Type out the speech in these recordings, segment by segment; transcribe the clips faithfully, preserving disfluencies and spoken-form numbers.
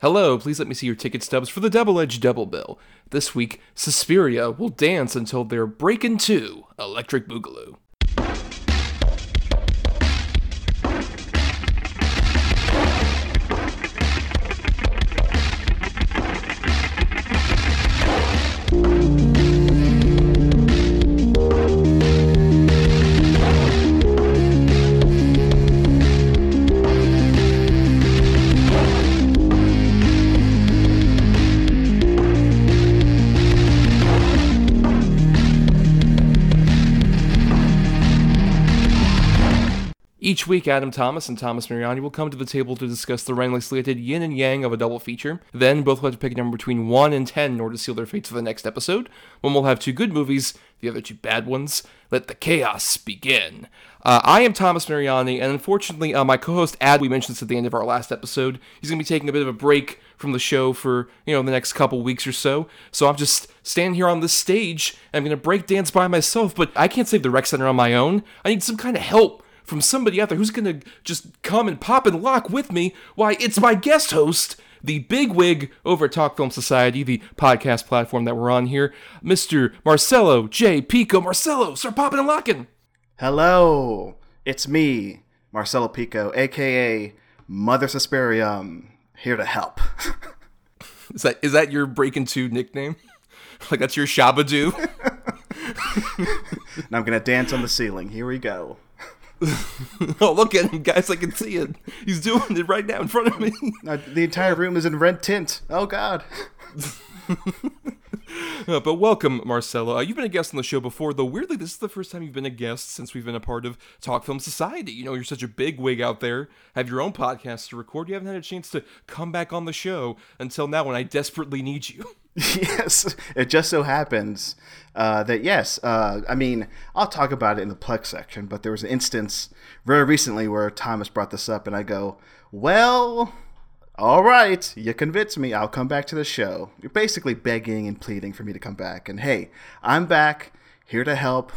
Hello, please let me see your ticket stubs for the double-edged double bill. This week, Suspiria will dance until they're Breakin' two Electric Boogaloo. Each week, Adam Thomas and Thomas Mariani will come to the table to discuss the wrangly slated yin and yang of a double feature. Then, both will have to pick a number between one and ten in order to seal their fates for the next episode. One will have two good movies, the other two bad ones. Let the chaos begin. Uh, I am Thomas Mariani, and unfortunately, uh, my co-host Ad, we mentioned this at the end of our last episode, he's going to be taking a bit of a break from the show for, you know, the next couple weeks or so. So I'm just standing here on this stage, and I'm going to break dance by myself, but I can't save the rec center on my own. I need some kind of help from somebody out there who's gonna just come and pop and lock with me. Why, it's my guest host, the bigwig over at Talk Film Society, the podcast platform that we're on here, Mister Marcelo J. Pico. Marcelo, start popping and locking. Hello, it's me, Marcelo Pico, a k a. Mother Suspirium, here to help. is that is that your Breakin' two nickname? Like, that's your Shabba-Doo? And I'm gonna dance on the ceiling. Here we go. Oh, look at him, guys. I can see it. He's doing it right now in front of me. The entire room is in red tint. Oh, God. uh, but welcome, Marcelo. Uh, you've been a guest on the show before, though weirdly, this is the first time you've been a guest since we've been a part of Talk Film Society. You know, you're such a big wig out there, have your own podcast to record. You haven't had a chance to come back on the show until now when I desperately need you. Yes, it just so happens uh, that, yes, uh, I mean, I'll talk about it in the Plex section, but there was an instance very recently where Thomas brought this up, and I go, well, all right, you convinced me, I'll come back to the show. You're basically begging and pleading for me to come back, and hey, I'm back, here to help.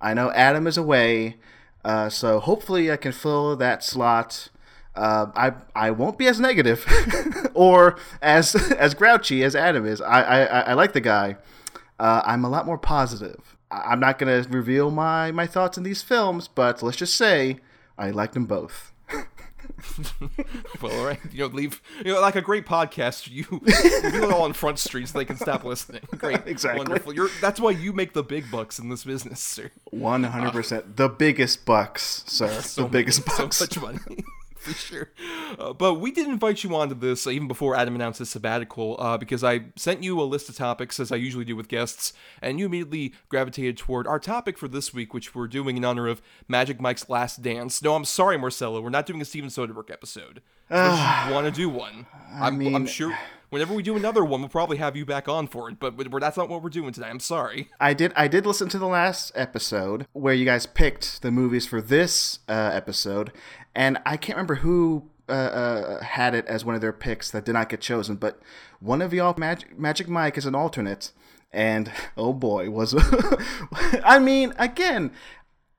I know Adam is away, uh, so hopefully I can fill that slot. Uh, I I won't be as negative or as as grouchy as Adam is. I I, I like the guy. Uh, I'm a lot more positive. I'm not going to reveal my, my thoughts in these films, but let's just say I liked them both. Well, all right. You know, leave you know, like a great podcast. You do it all on front streets so they can stop listening. Great, exactly. Wonderful. You're, that's why you make the big bucks in this business, sir. One hundred percent, the biggest bucks, sir. So the biggest many, bucks. So much money. For sure. Uh, but we did invite you onto this uh, even before Adam announced his sabbatical uh, because I sent you a list of topics, as I usually do with guests, and you immediately gravitated toward our topic for this week, which we're doing in honor of Magic Mike's Last Dance. No, I'm sorry, Marcelo. We're not doing a Steven Soderbergh episode. Uh, want to do one. I I'm, mean... I'm sure whenever we do another one, we'll probably have you back on for it, but we're, that's not what we're doing today. I'm sorry. I did I did listen to the last episode where you guys picked the movies for this uh, episode, and I can't remember who uh, uh, had it as one of their picks that did not get chosen, but one of y'all, Magic, Magic Mike, is an alternate, and oh boy, was... I mean, again,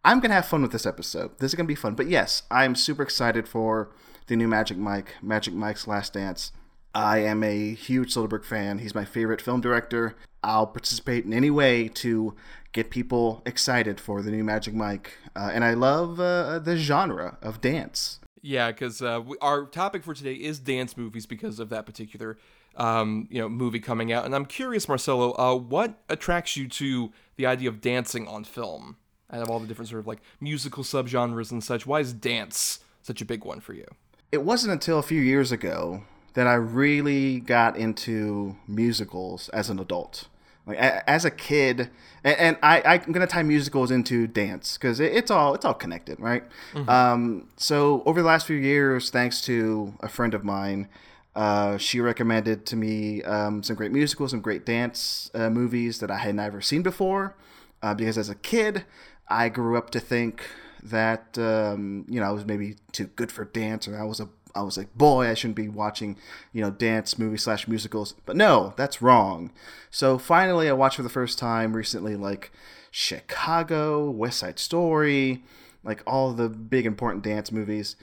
I'm going to have fun with this episode. This is going to be fun, but yes, I'm super excited for the new Magic Mike, Magic Mike's Last Dance. I am a huge Soderbergh fan. He's my favorite film director. I'll participate in any way to get people excited for the new Magic Mike. Uh, and I love uh, the genre of dance. Yeah, because uh, our topic for today is dance movies because of that particular um, you know, movie coming out. And I'm curious, Marcelo, uh, what attracts you to the idea of dancing on film? Out of all the different sort of like musical subgenres and such, why is dance such a big one for you? It wasn't until a few years ago that I really got into musicals as an adult. Like as a kid, and, and I, I'm gonna tie musicals into dance because it, it's all it's all connected, right? Mm-hmm. Um, so over the last few years, thanks to a friend of mine, uh, she recommended to me um, some great musicals, some great dance uh, movies that I had never seen before. Uh, because as a kid, I grew up to think that um, you know I was maybe too good for dance, or I was a I was like, boy, I shouldn't be watching, you know, dance movies slash musicals. But no, that's wrong. So finally, I watched for the first time recently, like Chicago, West Side Story, like all the big important dance movies.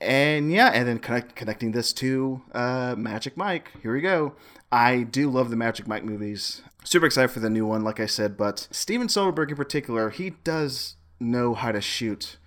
And yeah, and then connect, connecting this to uh, Magic Mike. Here we go. I do love the Magic Mike movies. Super excited for the new one, like I said. But Steven Soderbergh in particular, he does know how to shoot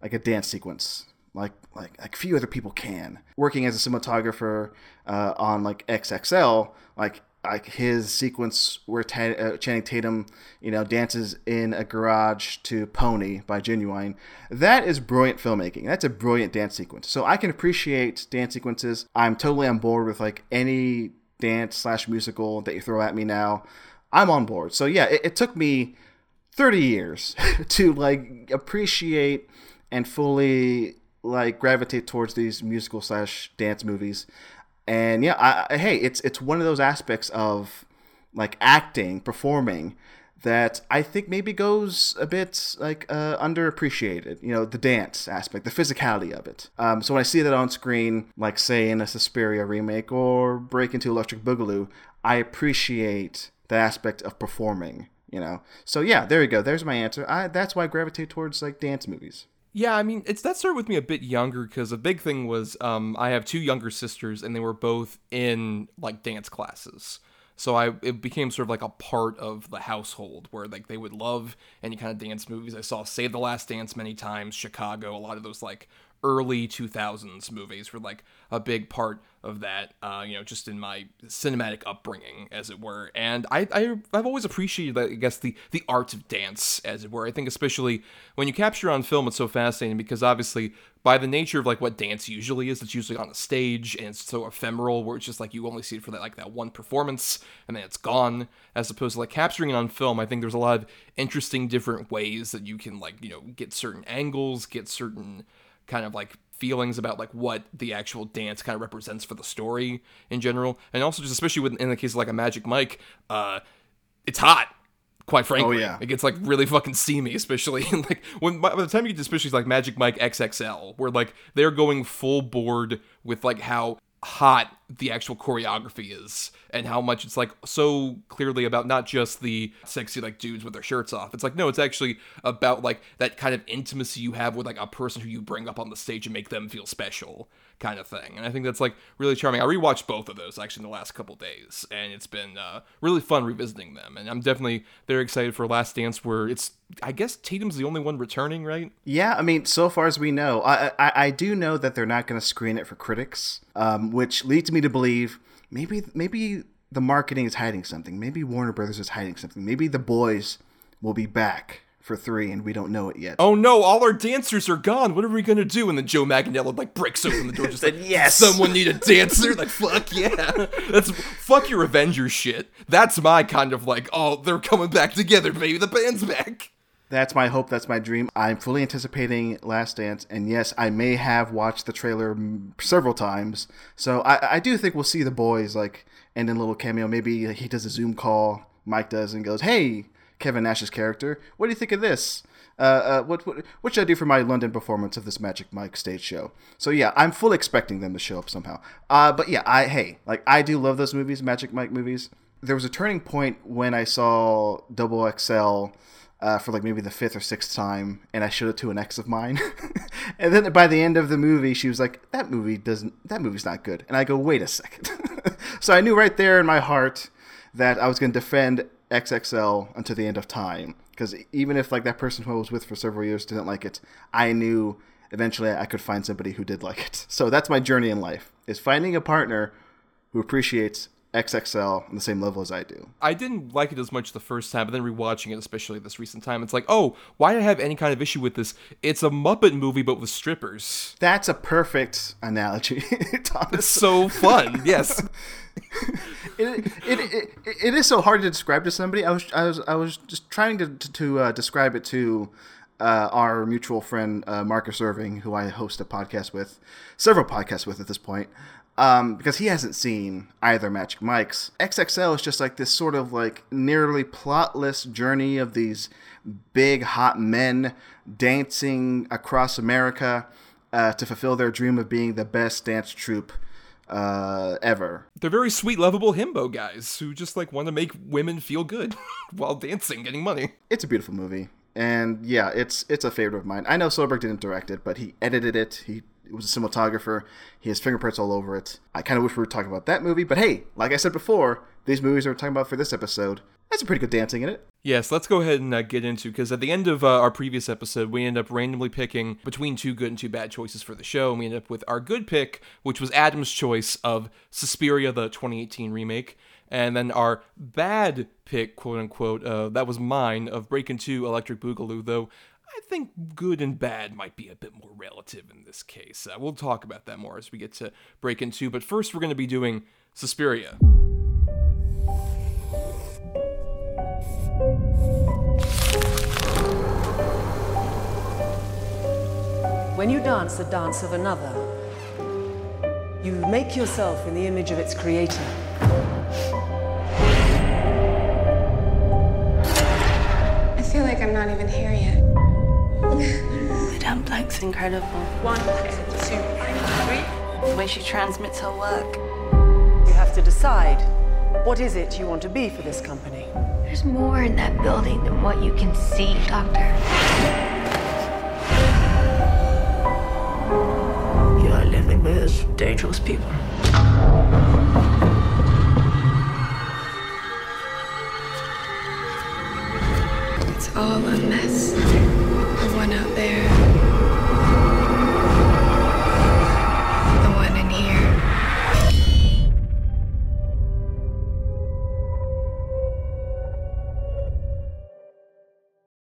like a dance sequence, like like like few other people can. Working as a cinematographer uh, on like X X L, like like his sequence where T- uh, Channing Tatum, you know, dances in a garage to Pony by Genuine. That is brilliant filmmaking. That's a brilliant dance sequence. So I can appreciate dance sequences. I'm totally on board with like any dance slash musical that you throw at me now. I'm on board. So yeah, it, it took me thirty years to like appreciate and fully like gravitate towards these musical slash dance movies. And yeah, I, I, hey, it's it's one of those aspects of like acting, performing, that I think maybe goes a bit like uh, underappreciated. You know, the dance aspect, the physicality of it. Um, so when I see that on screen, like say in a Suspiria remake or Breakin' two Electric Boogaloo, I appreciate the aspect of performing. You know, so yeah, there you go. There's my answer. I, that's why I gravitate towards like dance movies. Yeah, I mean, it's that started with me a bit younger because a big thing was um, I have two younger sisters and they were both in like dance classes. So I it became sort of like a part of the household where like they would love any kind of dance movies. I saw Save the Last Dance many times, Chicago, a lot of those like early two thousands movies were like a big part of that, uh, you know, just in my cinematic upbringing, as it were. And I, I, I've always appreciated, I guess, the, the art of dance, as it were. I think especially when you capture on film, it's so fascinating because obviously by the nature of like what dance usually is, it's usually on a stage and it's so ephemeral where it's just like you only see it for that like that one performance and then it's gone, as opposed to like capturing it on film. I think there's a lot of interesting different ways that you can like, you know, get certain angles, get certain kind of like feelings about like what the actual dance kind of represents for the story in general. And also just especially with, in the case of like a Magic Mike, uh, it's hot, quite frankly. Oh, yeah. It gets like really fucking steamy, especially in like when by the time you get to especially like Magic Mike X X L, where like they're going full board with like how hot the actual choreography is and how much it's like so clearly about not just the sexy like dudes with their shirts off. It's like, no, it's actually about like that kind of intimacy you have with like a person who you bring up on the stage and make them feel special kind of thing. And I think that's like really charming. I rewatched both of those actually in the last couple days and it's been uh, really fun revisiting them. And I'm definitely very excited for Last Dance, where it's, I guess Tatum's the only one returning, right? Yeah. I mean, so far as we know, I, I, I do know that they're not going to screen it for critics, um, which leads me to believe maybe maybe the marketing is hiding something. Maybe Warner Brothers is hiding something. Maybe The Boys will be back for three and we don't know it yet. Oh no, all our dancers are gone. What are we gonna do? And then Joe Manganiello like breaks open the door just like, yes, someone need a dancer. Like, fuck yeah. That's fuck your Avengers shit. That's my kind of like, oh, they're coming back together, baby. The band's back. That's my hope. That's my dream. I'm fully anticipating Last Dance. And yes, I may have watched the trailer several times. So I, I do think we'll see The Boys like end in a little cameo. Maybe he does a Zoom call, Mike does, and goes, hey, Kevin Nash's character, what do you think of this? Uh, uh, what, what what should I do for my London performance of this Magic Mike stage show? So yeah, I'm fully expecting them to show up somehow. Uh, but yeah, I hey, like I do love those movies, Magic Mike movies. There was a turning point when I saw Double X L Uh, for like maybe the fifth or sixth time, and I showed it to an ex of mine. And then by the end of the movie, she was like, that movie doesn't, that movie's not good. And I go, wait a second. So I knew right there in my heart that I was going to defend X X L until the end of time. Because even if like that person who I was with for several years didn't like it, I knew eventually I could find somebody who did like it. So that's my journey in life, is finding a partner who appreciates X X L on the same level as I do. I didn't like it as much the first time, but then rewatching it, especially this recent time, it's like, oh, why did I have any kind of issue with this? It's a Muppet movie, but with strippers. That's a perfect analogy. It's so fun. Yes. it, it, it, it, it is so hard to describe to somebody. I was I was I was just trying to to uh, describe it to uh, our mutual friend uh, Marcus Irving, who I host a podcast with, several podcasts with at this point. Um, because he hasn't seen either Magic Mike's. X X L is just like this sort of like nearly plotless journey of these big hot men dancing across America uh, to fulfill their dream of being the best dance troupe uh, ever. They're very sweet, lovable himbo guys who just like want to make women feel good while dancing, getting money. It's a beautiful movie. And yeah, it's it's a favorite of mine. I know Soderbergh didn't direct it, but he edited it. He was a cinematographer. He has fingerprints all over it. I kind of wish we were talking about that movie, but hey, like I said before, these movies that we're talking about for this episode, that's some pretty good dancing in it. Yes, let's go ahead and uh, get into, because at the end of uh, our previous episode, we end up randomly picking between two good and two bad choices for the show, and we end up with our good pick, which was Adam's choice of Suspiria, the twenty eighteen remake, and then our bad pick, quote-unquote, uh, that was mine, of Breakin' two Electric Boogaloo, though I think good and bad might be a bit more relative in this case. Uh, we'll talk about that more as we get to Breakin' two, but first we're going to be doing Suspiria. When you dance the dance of another, you make yourself in the image of its creator. I feel like I'm not even here yet. Madame Blank's incredible. One, two, three. The way she transmits her work. You have to decide, what is it you want to be for this company? There's more in that building than what you can see, Doctor. Living with dangerous people. It's all a mess. The one out there. The one in here.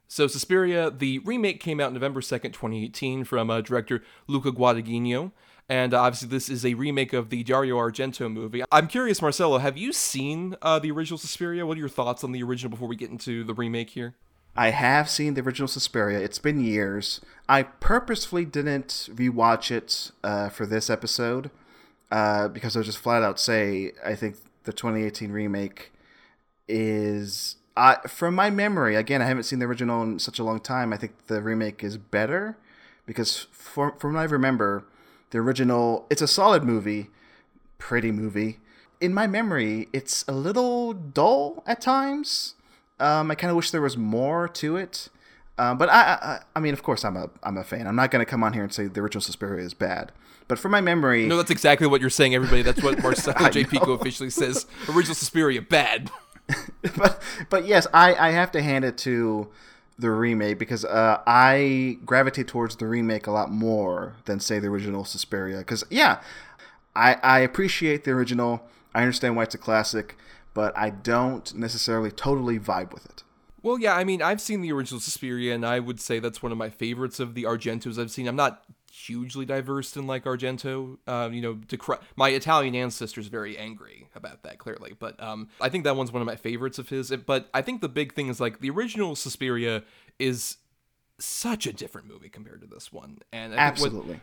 So Suspiria, the remake, came out November second, twenty eighteen from uh, director Luca Guadagnino. And obviously, this is a remake of the Dario Argento movie. I'm curious, Marcelo, have you seen uh, the original Suspiria? What are your thoughts on the original before we get into the remake here? I have seen the original Suspiria. It's been years. I purposefully didn't rewatch it uh, for this episode uh, because I was just flat out say I think the twenty eighteen remake is, uh, from my memory, again, I haven't seen the original in such a long time. I think the remake is better because for, from what I remember, the original, it's a solid movie, pretty movie. In my memory, it's a little dull at times. Um, I kind of wish there was more to it. Uh, but I, I, I mean, of course, I'm a, I'm a fan. I'm not going to come on here and say the original Suspiria is bad. But from my memory, no, that's exactly what you're saying, everybody. That's what Marcelo J. Pico officially says. Original Suspiria, bad. but, but yes, I, I have to hand it to the remake because uh, I gravitate towards the remake a lot more than say the original Suspiria because yeah I, I appreciate the original. I understand why it's a classic, but I don't necessarily totally vibe with it. Well, yeah, I mean, I've seen the original Suspiria and I would say that's one of my favorites of the Argentos I've seen. I'm not hugely diverse in like Argento. Um, you know, decry- my Italian ancestor's very angry about that, clearly. But um, I think that one's one of my favorites of his. But I think the big thing is like the original Suspiria is such a different movie compared to this one. And I Absolutely. Think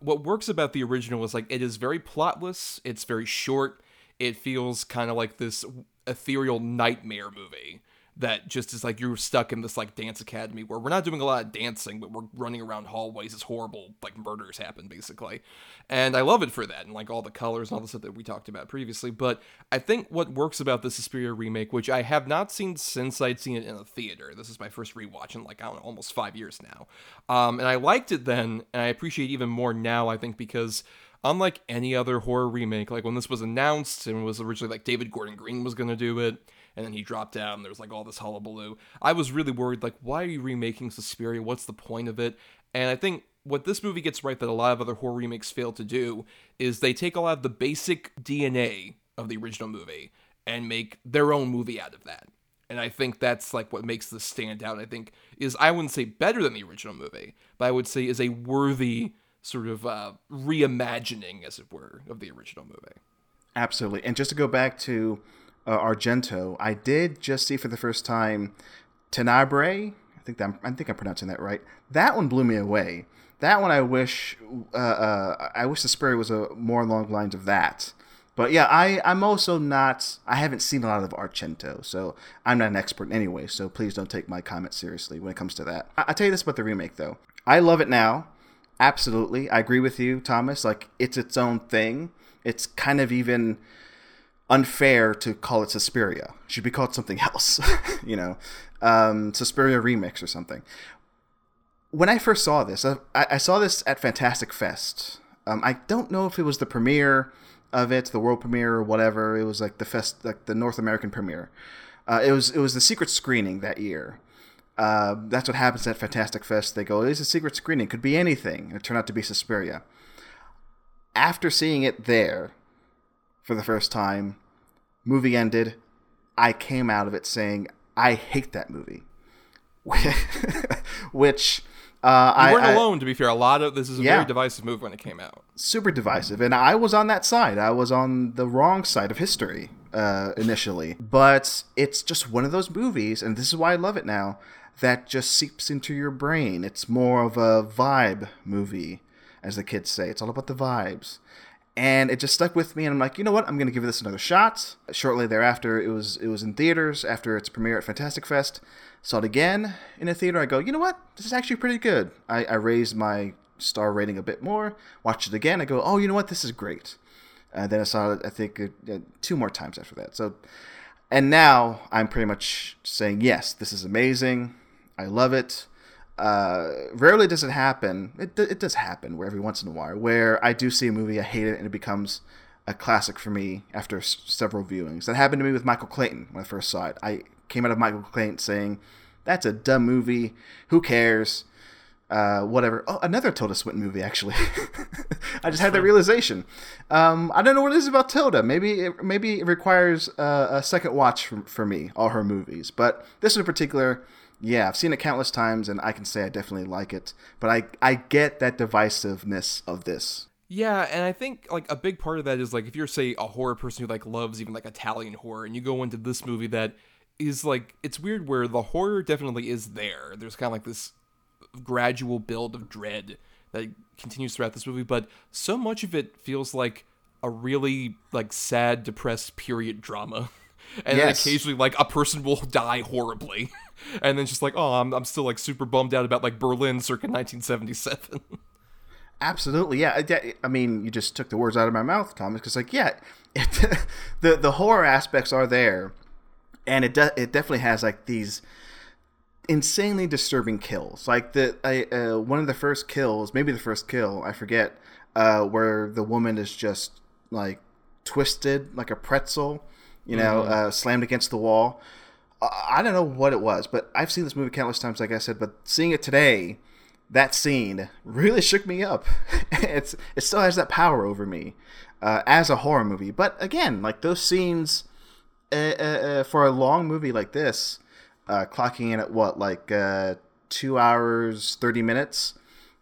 what, what works about the original is like it is very plotless. It's very short. It feels kind of like this ethereal nightmare movie that just is like you're stuck in this like dance academy where we're not doing a lot of dancing, but we're running around hallways as horrible like murders happen basically. And I love it for that and like all the colors and all the stuff that we talked about previously. But I think what works about the Suspiria remake, which I have not seen since I'd seen it in a theater. This is my first rewatch in like I don't know, almost five years now. Um, and I liked it then and I appreciate it even more now, I think, because unlike any other horror remake, like when this was announced and was originally like David Gordon Green was going to do it, and then he dropped out, and there was, like, all this hullabaloo. I was really worried, like, why are you remaking Suspiria? What's the point of it? And I think what this movie gets right that a lot of other horror remakes fail to do is they take a lot of the basic D N A of the original movie and make their own movie out of that. And I think that's, like, what makes this stand out, I think, is I wouldn't say better than the original movie, but I would say is a worthy sort of uh, reimagining, as it were, of the original movie. Absolutely. And just to go back to Uh, Argento, I did just see for the first time Tenebrae. I think that I think I'm pronouncing that right. That one blew me away. That one I wish uh, uh, I wish Suspiria was a more along the lines of that. But yeah, I I'm also not I haven't seen a lot of Argento, so I'm not an expert in any way. So please don't take my comments seriously when it comes to that. I, I'll tell you this about the remake though. I love it now. Absolutely, I agree with you, Thomas. Like it's its own thing. It's kind of even unfair to call it Suspiria. It should be called something else, you know, um, Suspiria Remix or something. When I first saw this, I, I saw this at Fantastic Fest Um, I don't know if it was the premiere of it, the world premiere or whatever. It was like the fest, like the North American premiere. Uh, it was it was the secret screening that year. Uh, that's what happens at Fantastic Fest. They go, it's a secret screening. Could be anything. It turned out to be Suspiria. After seeing it there for the first time, movie ended. I came out of it saying, I hate that movie. Which... Uh, you weren't I, I, alone, to be fair. A lot of this is a yeah, very divisive movie when it came out. Super divisive, and I was on that side. I was on the wrong side of history uh, initially, but it's just one of those movies, and this is why I love it now. That just seeps into your brain. It's more of a vibe movie, as the kids say. It's all about the vibes, and it just stuck with me. And I'm like, you know what? I'm going to give this another shot. Shortly thereafter, it was it was in theaters after its premiere at Fantastic Fest. Saw it again in a theater. I go, you know what? This is actually pretty good. I, I raised my star rating a bit more. Watched it again. I go, oh, you know what? This is great. Uh, then I saw it, I think, uh, two more times after that. So, and now I'm pretty much saying, yes, this is amazing. I love it. Uh, rarely does it happen. It, it does happen where every once in a while where I do see a movie, I hate it, and it becomes a classic for me after s- several viewings. That happened to me with Michael Clayton when I first saw it. I came out of Michael Clayton saying, that's a dumb movie. Who cares? Uh, whatever. Oh, another Tilda Swinton movie, actually. I just had that realization. Um, I don't know what it is about Tilda. Maybe it, maybe it requires uh, a second watch for, for me, all her movies. But this in particular, yeah, I've seen it countless times, and I can say I definitely like it. But I, I get that divisiveness of this. Yeah, and I think like a big part of that is like if you're, say, a horror person who like loves even like Italian horror, and you go into this movie that... is like, it's weird where the horror definitely is there. There's kind of like this gradual build of dread that continues throughout this movie, but so much of it feels like a really like sad, depressed period drama. And yes. Then occasionally like a person will die horribly. And then just like, oh, I'm, I'm still like super bummed out about like Berlin circa nineteen seventy-seven. Absolutely, yeah. I, I mean, you just took the words out of my mouth, Thomas, because like, yeah, it, the, the horror aspects are there. And it de- it definitely has like these insanely disturbing kills. Like the I, uh, one of the first kills, maybe the first kill, I forget, uh, where the woman is just like twisted like a pretzel, you know, mm-hmm. uh, slammed against the wall. I-, I don't know what it was, but I've seen this movie countless times, like I said. But seeing it today, that scene really shook me up. it's it still has that power over me uh, as a horror movie. But again, like those scenes. Uh, uh, uh, for a long movie like this, uh, clocking in at what, like uh, two hours, thirty minutes,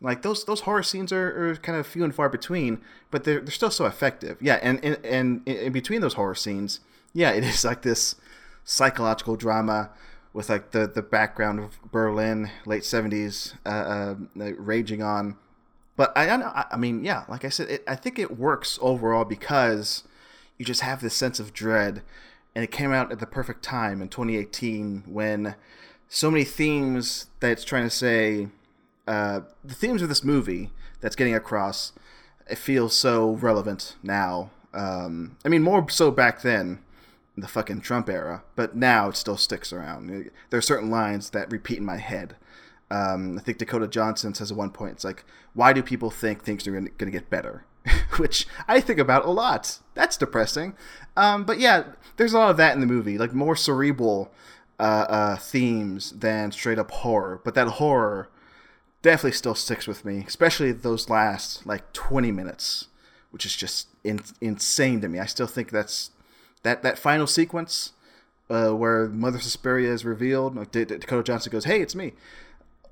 like those those horror scenes are, are kind of few and far between, but they're they're still so effective. Yeah, and and, and in between those horror scenes, yeah, it is like this psychological drama with like the, the background of Berlin, late seventies, uh, uh, raging on. But I don't know. I, I mean, yeah, like I said, it, I think it works overall because you just have this sense of dread. And it came out at the perfect time in twenty eighteen when so many themes that it's trying to say, uh, the themes of this movie that's getting across, it feels so relevant now. Um, I mean, more so back then, in the fucking Trump era, but now it still sticks around. There are certain lines that repeat in my head. Um, I think Dakota Johnson says at one point, it's like, why do people think things are going to get better? Which I think about a lot. That's depressing. Um, but yeah, there's a lot of that in the movie, like more cerebral uh, uh, themes than straight up horror. But that horror definitely still sticks with me, especially those last like twenty minutes, which is just in- insane to me. I still think that's that, that final sequence uh, where Mother Suspiria is revealed. Like D- D- Dakota Johnson goes, hey, it's me.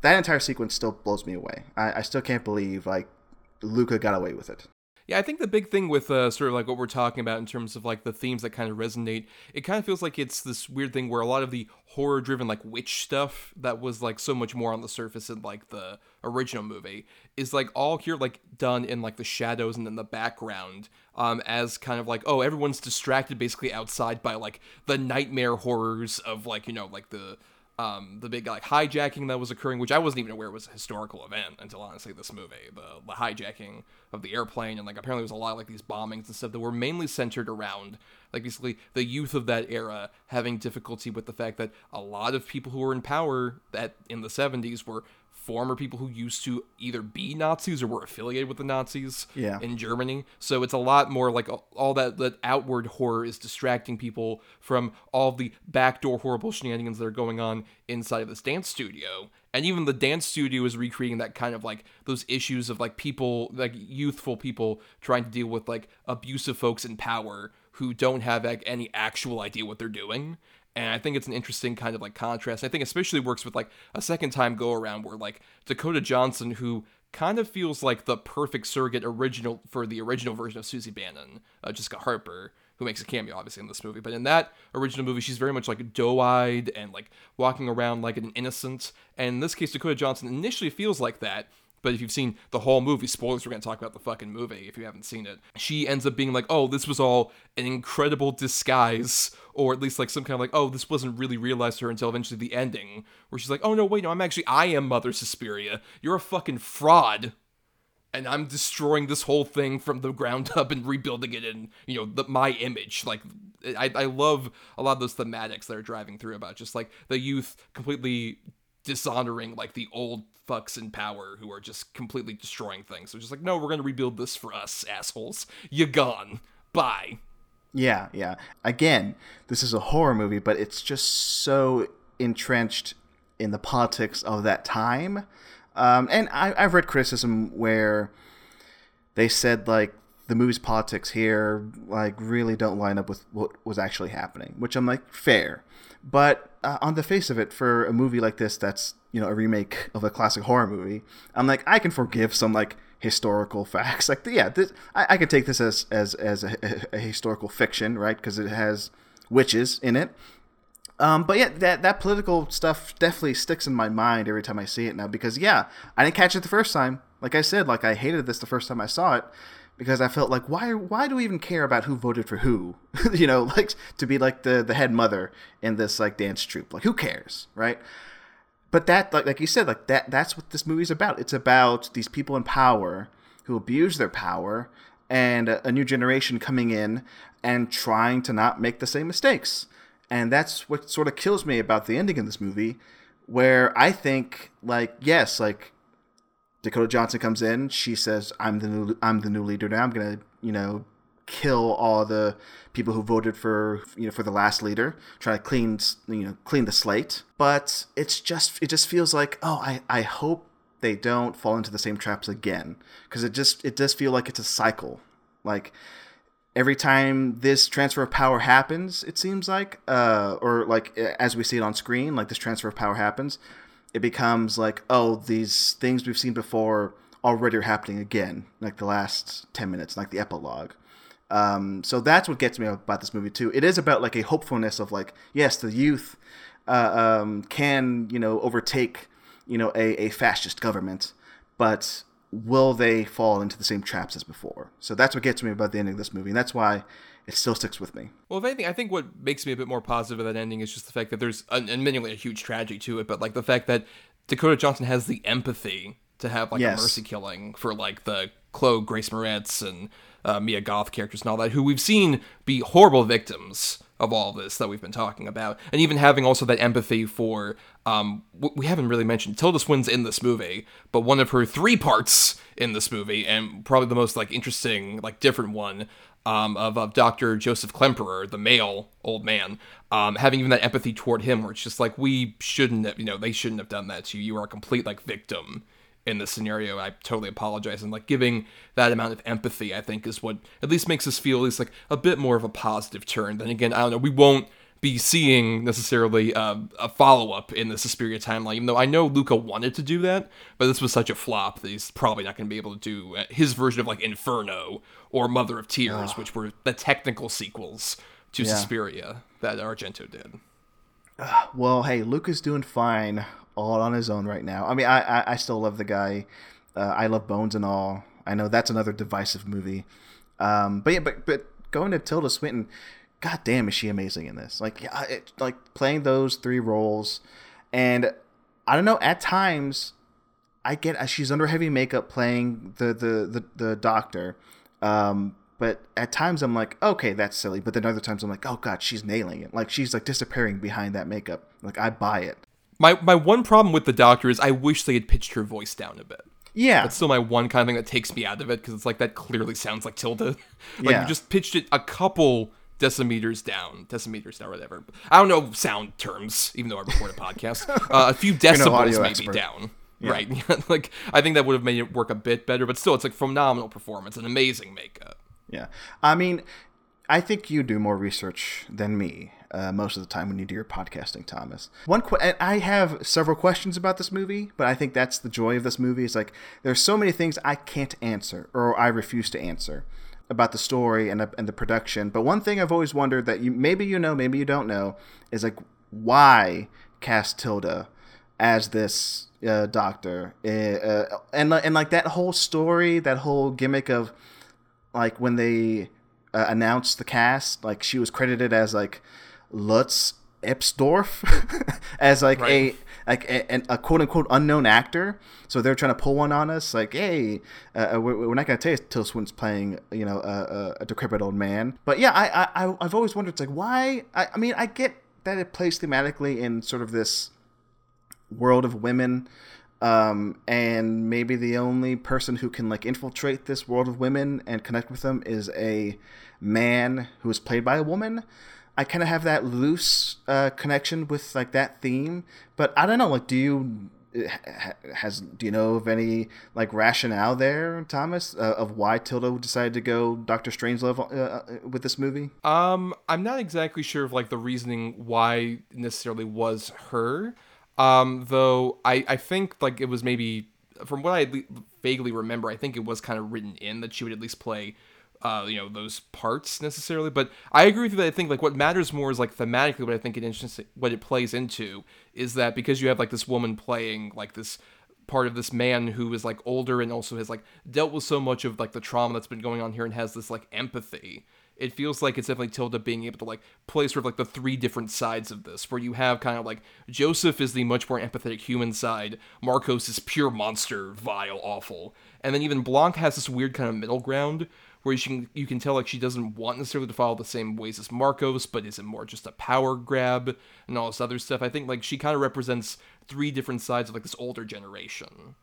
That entire sequence still blows me away. I, I still can't believe like Luca got away with it. Yeah, I think the big thing with uh, sort of like what we're talking about in terms of like the themes that kind of resonate, it kind of feels like it's this weird thing where a lot of the horror-driven like witch stuff that was like so much more on the surface in like the original movie is like all here like done in like the shadows and in the background um, as kind of like, oh, everyone's distracted basically outside by like the nightmare horrors of like, you know, like the... Um, the big like hijacking that was occurring, which I wasn't even aware was a historical event until honestly this movie, the, the hijacking of the airplane, and like apparently there was a lot of like these bombings and stuff that were mainly centered around like basically the youth of that era having difficulty with the fact that a lot of people who were in power that in the seventies were former people who used to either be Nazis or were affiliated with the Nazis yeah. in Germany. So it's a lot more like all that, that outward horror is distracting people from all the backdoor horrible shenanigans that are going on inside of this dance studio. And even the dance studio is recreating that kind of like those issues of like people, like youthful people trying to deal with like abusive folks in power who don't have like any actual idea what they're doing. And I think it's an interesting kind of like contrast. I think especially works with like a second time go around where like Dakota Johnson, who kind of feels like the perfect surrogate original for the original version of Susie Bannon, uh, Jessica Harper, who makes a cameo obviously in this movie. But in that original movie, she's very much like doe-eyed and like walking around like an innocent. And in this case, Dakota Johnson initially feels like that. But if you've seen the whole movie, spoilers, we're going to talk about the fucking movie if you haven't seen it. She ends up being like, oh, this was all an incredible disguise, or at least like some kind of like, oh, this wasn't really realized to her until eventually the ending, where she's like, oh, no, wait, no, I'm actually, I am Mother Suspiria. You're a fucking fraud. And I'm destroying this whole thing from the ground up and rebuilding it in, you know, the, my image. Like, I, I love a lot of those thematics that are driving through about just like the youth completely dishonoring like the old fucks in power who are just completely destroying things. So just like, no, we're going to rebuild this for us, assholes. You're gone. Bye. Yeah, yeah. Again, this is a horror movie, but it's just so entrenched in the politics of that time. Um, and I, I've read criticism where they said, like, the movie's politics here, like, really don't line up with what was actually happening, which I'm like, fair. But uh, on the face of it, for a movie like this that's, you know, a remake of a classic horror movie, I'm like, I can forgive some, like, historical facts. Like, yeah, this, I, I can take this as, as, as a, a historical fiction, right, because it has witches in it. Um, but yeah, that, that political stuff definitely sticks in my mind every time I see it now because, yeah, I didn't catch it the first time. Like I said, like I hated this the first time I saw it because I felt like, why why do we even care about who voted for who? You know, like to be like the, the head mother in this like dance troupe. Like who cares, right? But that, like, like you said, like that that's what this movie's about. It's about these people in power who abuse their power and a, a new generation coming in and trying to not make the same mistakes. And that's what sort of kills me about the ending of this movie, where I think, like, yes, like, Dakota Johnson comes in, she says, I'm the new, I'm the new leader now, I'm going to, you know, kill all the people who voted for, you know, for the last leader, try to clean, you know, clean the slate. But it's just, it just feels like, oh, I, I hope they don't fall into the same traps again. Because it just, it does feel like it's a cycle. Like, every time this transfer of power happens, it seems like, uh, or like as we see it on screen, like this transfer of power happens, it becomes like, oh, these things we've seen before already are happening again, like the last ten minutes, like the epilogue. Um, so that's what gets me about this movie too. It is about like a hopefulness of like, yes, the youth uh, um, can, you know, overtake, you know, a, a fascist government, but will they fall into the same traps as before? So that's what gets me about the ending of this movie, and that's why it still sticks with me. Well, if anything, I think what makes me a bit more positive of that ending is just the fact that there's, and admittedly, a huge tragedy to it, but, like, the fact that Dakota Johnson has the empathy to have, like, yes. a mercy killing for, like, the Chloe Grace Moretz and uh, Mia Goth characters and all that, who we've seen be horrible victims of all this that we've been talking about, and even having also that empathy for, um, we haven't really mentioned, Tilda Swinton's in this movie, but one of her three parts in this movie, and probably the most, like, interesting, like, different one, um, of, of Doctor Joseph Klemperer, the male old man, um, having even that empathy toward him, where it's just like, we shouldn't have, you know, they shouldn't have done that to you, you are a complete, like, victim in this scenario. I totally apologize. And like giving that amount of empathy, I think is what at least makes us feel at least like a bit more of a positive turn. Then again, I don't know, we won't be seeing necessarily uh, a follow-up in the Suspiria timeline, even though I know Luca wanted to do that, but this was such a flop that he's probably not going to be able to do his version of like Inferno or Mother of Tears, oh. which were the technical sequels to yeah. Suspiria that Argento did. Well, hey, Luca's doing fine all on his own right now. I mean, I I, I still love the guy. Uh, I love Bones and All. I know that's another divisive movie. Um, but yeah, but but going to Tilda Swinton, goddamn, is she amazing in this? Like, yeah, it, like playing those three roles, and I don't know. At times, I get she's under heavy makeup playing the the the, the doctor. Um, But at times I'm like, okay, that's silly. But then other times I'm like, oh, God, she's nailing it. Like, she's, like, disappearing behind that makeup. Like, I buy it. My my one problem with the doctor is I wish they had pitched her voice down a bit. Yeah. That's still my one kind of thing that takes me out of it, because it's like, that clearly sounds like Tilda. Like, yeah. You just pitched it a couple decimeters down. Decimeters down, whatever. I don't know sound terms, even though I record a podcast. Uh, a few decibels maybe down. Yeah. Right. Like, I think that would have made it work a bit better, but still, it's like phenomenal performance and amazing makeup. Yeah. I mean, I think you do more research than me uh, most of the time when you do your podcasting, Thomas. One, qu- and I have several questions about this movie, but I think that's the joy of this movie. It's like, there's so many things I can't answer, or I refuse to answer, about the story and, and the production. But one thing I've always wondered that you maybe you know, maybe you don't know, is like, why cast Tilda as this uh, doctor? Uh, uh, and and like that whole story, that whole gimmick of like when they Uh, announced the cast, like she was credited as like Lutz Epsdorf as like right. a like a, a quote unquote unknown actor. So they're trying to pull one on us, like, hey, uh, we're, we're not gonna tell you Tilda Swinton's playing, you know, a, a, a decrepit old man. But yeah, I, I I've always wondered, it's like, why? I, I mean, I get that it plays thematically in sort of this world of women. Um, and maybe the only person who can like infiltrate this world of women and connect with them is a man who is played by a woman. I kind of have that loose uh, connection with like that theme, but I don't know. Like, do you has do you know of any like rationale there, Thomas, uh, of why Tilda decided to go Doctor Strangelove uh, with this movie? Um, I'm not exactly sure of like the reasoning why necessarily was her. Um, though I, I think like it was maybe from what I le- vaguely remember, I think it was kind of written in that she would at least play, uh, you know, those parts necessarily. But I agree with you that I think like what matters more is like thematically what I think it interests, what it plays into is that because you have like this woman playing like this part of this man who is like older and also has like dealt with so much of like the trauma that's been going on here and has this like empathy. It feels like it's definitely Tilda being able to, like, play sort of, like, the three different sides of this, where you have kind of, like, Joseph is the much more empathetic human side, Marcos is pure monster, vile, awful, and then even Blanc has this weird kind of middle ground, where she can, you can tell, like, she doesn't want necessarily to follow the same ways as Marcos, but is it more just a power grab and all this other stuff? I think, like, she kind of represents three different sides of, like, this older generation,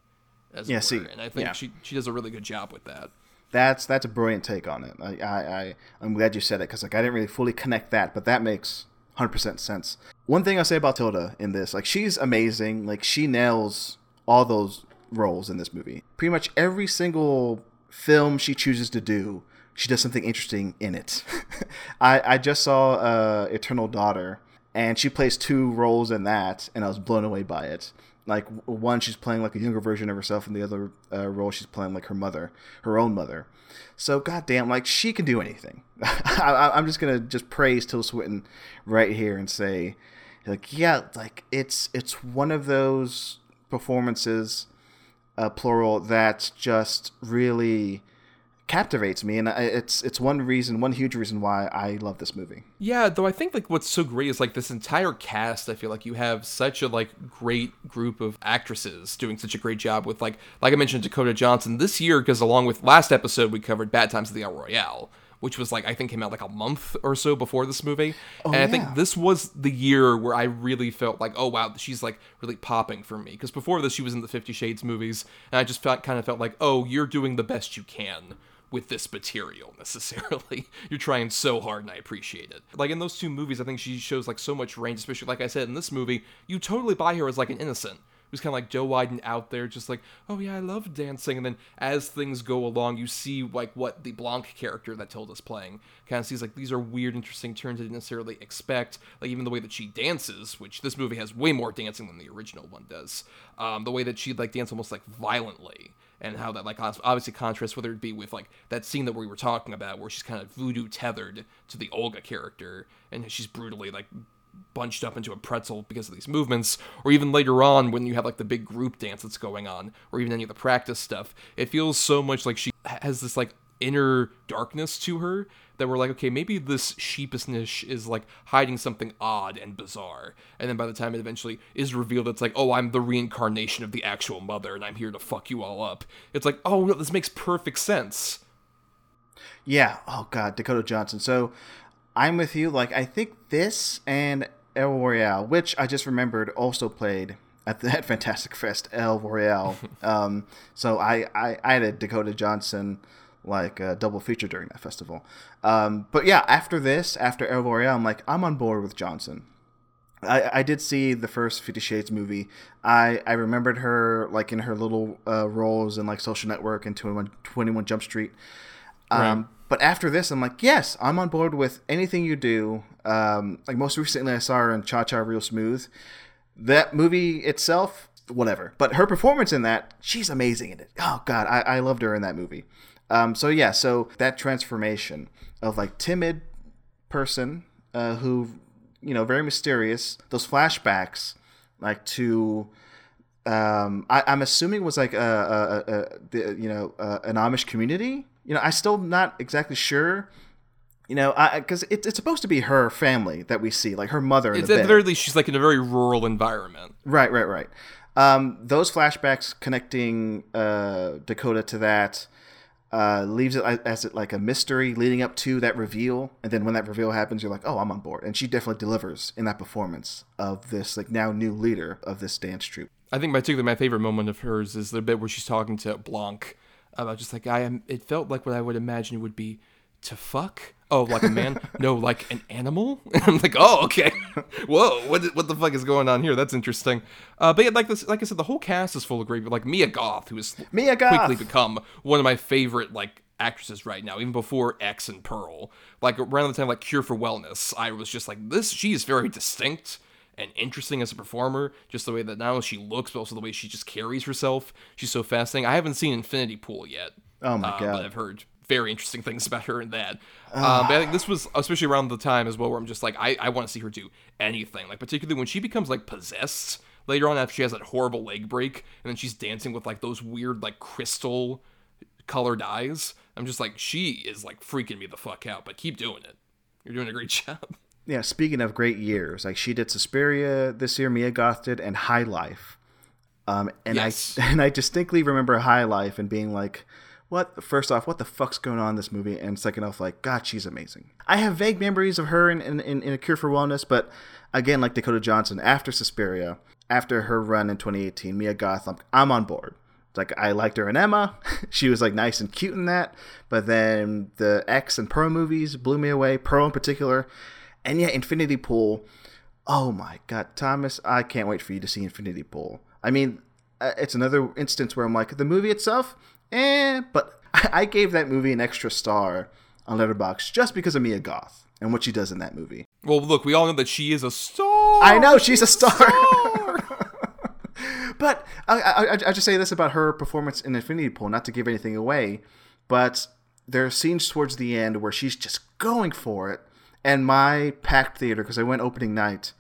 as yeah, it were, see, and I think yeah. she, she does a really good job with that. That's that's a brilliant take on it. I, I, I, I'm glad you said it because like I didn't really fully connect that, but that makes one hundred percent sense. One thing I'll say about Tilda in this, like she's amazing. Like she nails all those roles in this movie. Pretty much every single film she chooses to do, she does something interesting in it. I, I just saw uh, Eternal Daughter, and she plays two roles in that, and I was blown away by it. Like, one, she's playing, like, a younger version of herself, and the other uh, role, she's playing, like, her mother, her own mother. So, goddamn, like, she can do anything. I, I'm just going to just praise Tilda Swinton right here and say, like, yeah, like, it's it's one of those performances, uh, plural, that just really captivates me, and it's it's one reason, one huge reason why I love this movie. Yeah, though I think like what's so great is like this entire cast. I feel like you have such a like great group of actresses doing such a great job with like like I mentioned Dakota Johnson this year because along with last episode we covered Bad Times at the El Royale, which was like I think came out like a month or so before this movie, oh, and yeah. I think this was the year where I really felt like oh wow she's like really popping for me because before this she was in the Fifty Shades movies and I just felt, kind of felt like oh you're doing the best you can with this material, necessarily. You're trying so hard, and I appreciate it. Like, in those two movies, I think she shows, like, so much range, especially, like I said, in this movie, you totally buy her as, like, an innocent, who's kind of, like, doe-eyed and out there, just like, oh, yeah, I love dancing, and then as things go along, you see, like, what the Blanc character that Tilda's playing kind of sees, like, these are weird, interesting turns I didn't necessarily expect, like, even the way that she dances, which this movie has way more dancing than the original one does, um, the way that she, like, dances almost, like, violently, and how that, like, obviously contrasts, whether it be with, like, that scene that we were talking about where she's kind of voodoo-tethered to the Olga character, and she's brutally, like, bunched up into a pretzel because of these movements, or even later on when you have, like, the big group dance that's going on, or even any of the practice stuff. It feels so much like she has this, like, inner darkness to her that we're like, okay, maybe this sheepishness is, like, hiding something odd and bizarre. And then by the time it eventually is revealed, it's like, oh, I'm the reincarnation of the actual mother, and I'm here to fuck you all up. It's like, oh, no, this makes perfect sense. Yeah. Oh, God, Dakota Johnson. So I'm with you. Like, I think this and El Royale, which I just remembered also played at that Fantastic Fest, El Royale. um, so I, I, I had a Dakota Johnson like a double feature during that festival. Um, but yeah, after this, after El Royale, I'm like, I'm on board with Johnson. I, I did see the first Fifty Shades movie. I, I remembered her like in her little uh, roles in like Social Network and twenty-one Jump Street. Um, right. But after this, I'm like, yes, I'm on board with anything you do. Um, like most recently, I saw her in Cha Cha Real Smooth. That movie itself, whatever. But her performance in that, she's amazing in it. Oh, God, I, I loved her in that movie. Um, so, yeah, so that transformation of like timid person uh, who... you know, very mysterious, those flashbacks, like to, um, I, I'm assuming was like, a, a, a, the, you know, uh, an Amish community, you know, I'm still not exactly sure, you know, I, cause it, it's supposed to be her family that we see, like her mother. It's, in the at the very least, she's like in a very rural environment. Right, right, right. Um, those flashbacks connecting, uh, Dakota to that, Uh, leaves it as it like a mystery leading up to that reveal, and then when that reveal happens, you're like, oh, I'm on board. And she definitely delivers in that performance of this like now new leader of this dance troupe. I think particularly my favorite moment of hers is the bit where she's talking to Blanc about just like I am. It felt like what I would imagine would be to fuck. Oh, like a man? No, like an animal? And I'm like, oh, okay. Whoa, what what the fuck is going on here? That's interesting. Uh, but yeah, like this, like I said, the whole cast is full of great, like Mia Goth, who has Mia Goth. quickly become one of my favorite like actresses right now, even before X and Pearl. Like around the time like Cure for Wellness, I was just like, this. She is very distinct and interesting as a performer, just the way that not only she looks, but also the way she just carries herself. She's so fascinating. I haven't seen Infinity Pool yet. Oh my uh, god! But I've heard very interesting things about her in that. Uh, um, but I think this was especially around the time as well where I'm just like, I, I want to see her do anything. Like particularly when she becomes like possessed later on after she has that horrible leg break and then she's dancing with like those weird like crystal colored eyes. I'm just like, she is like freaking me the fuck out, but keep doing it. You're doing a great job. Yeah, speaking of great years, like she did Suspiria this year, Mia Goth did, and High Life. Um, and yes. I and I distinctly remember High Life and being like, What first off, what the fuck's going on in this movie? And second off, like, God, she's amazing. I have vague memories of her in, in, in, in A Cure for Wellness, but again, like Dakota Johnson, after Suspiria, after her run in twenty eighteen, Mia Goth, I'm, I'm on board. It's like, I liked her in Emma. She was, like, nice and cute in that. But then the X and Pearl movies blew me away, Pearl in particular. And yeah, Infinity Pool. Oh, my God, Thomas, I can't wait for you to see Infinity Pool. I mean, it's another instance where I'm like, the movie itself... Eh, but I gave that movie an extra star on Letterboxd just because of Mia Goth and what she does in that movie. Well, look, we all know that she is a star. I know, she's, she's a star. star. But I, I, I just say this about her performance in Infinity Pool, not to give anything away, but there are scenes towards the end where she's just going for it. And my packed theater, because I went opening night,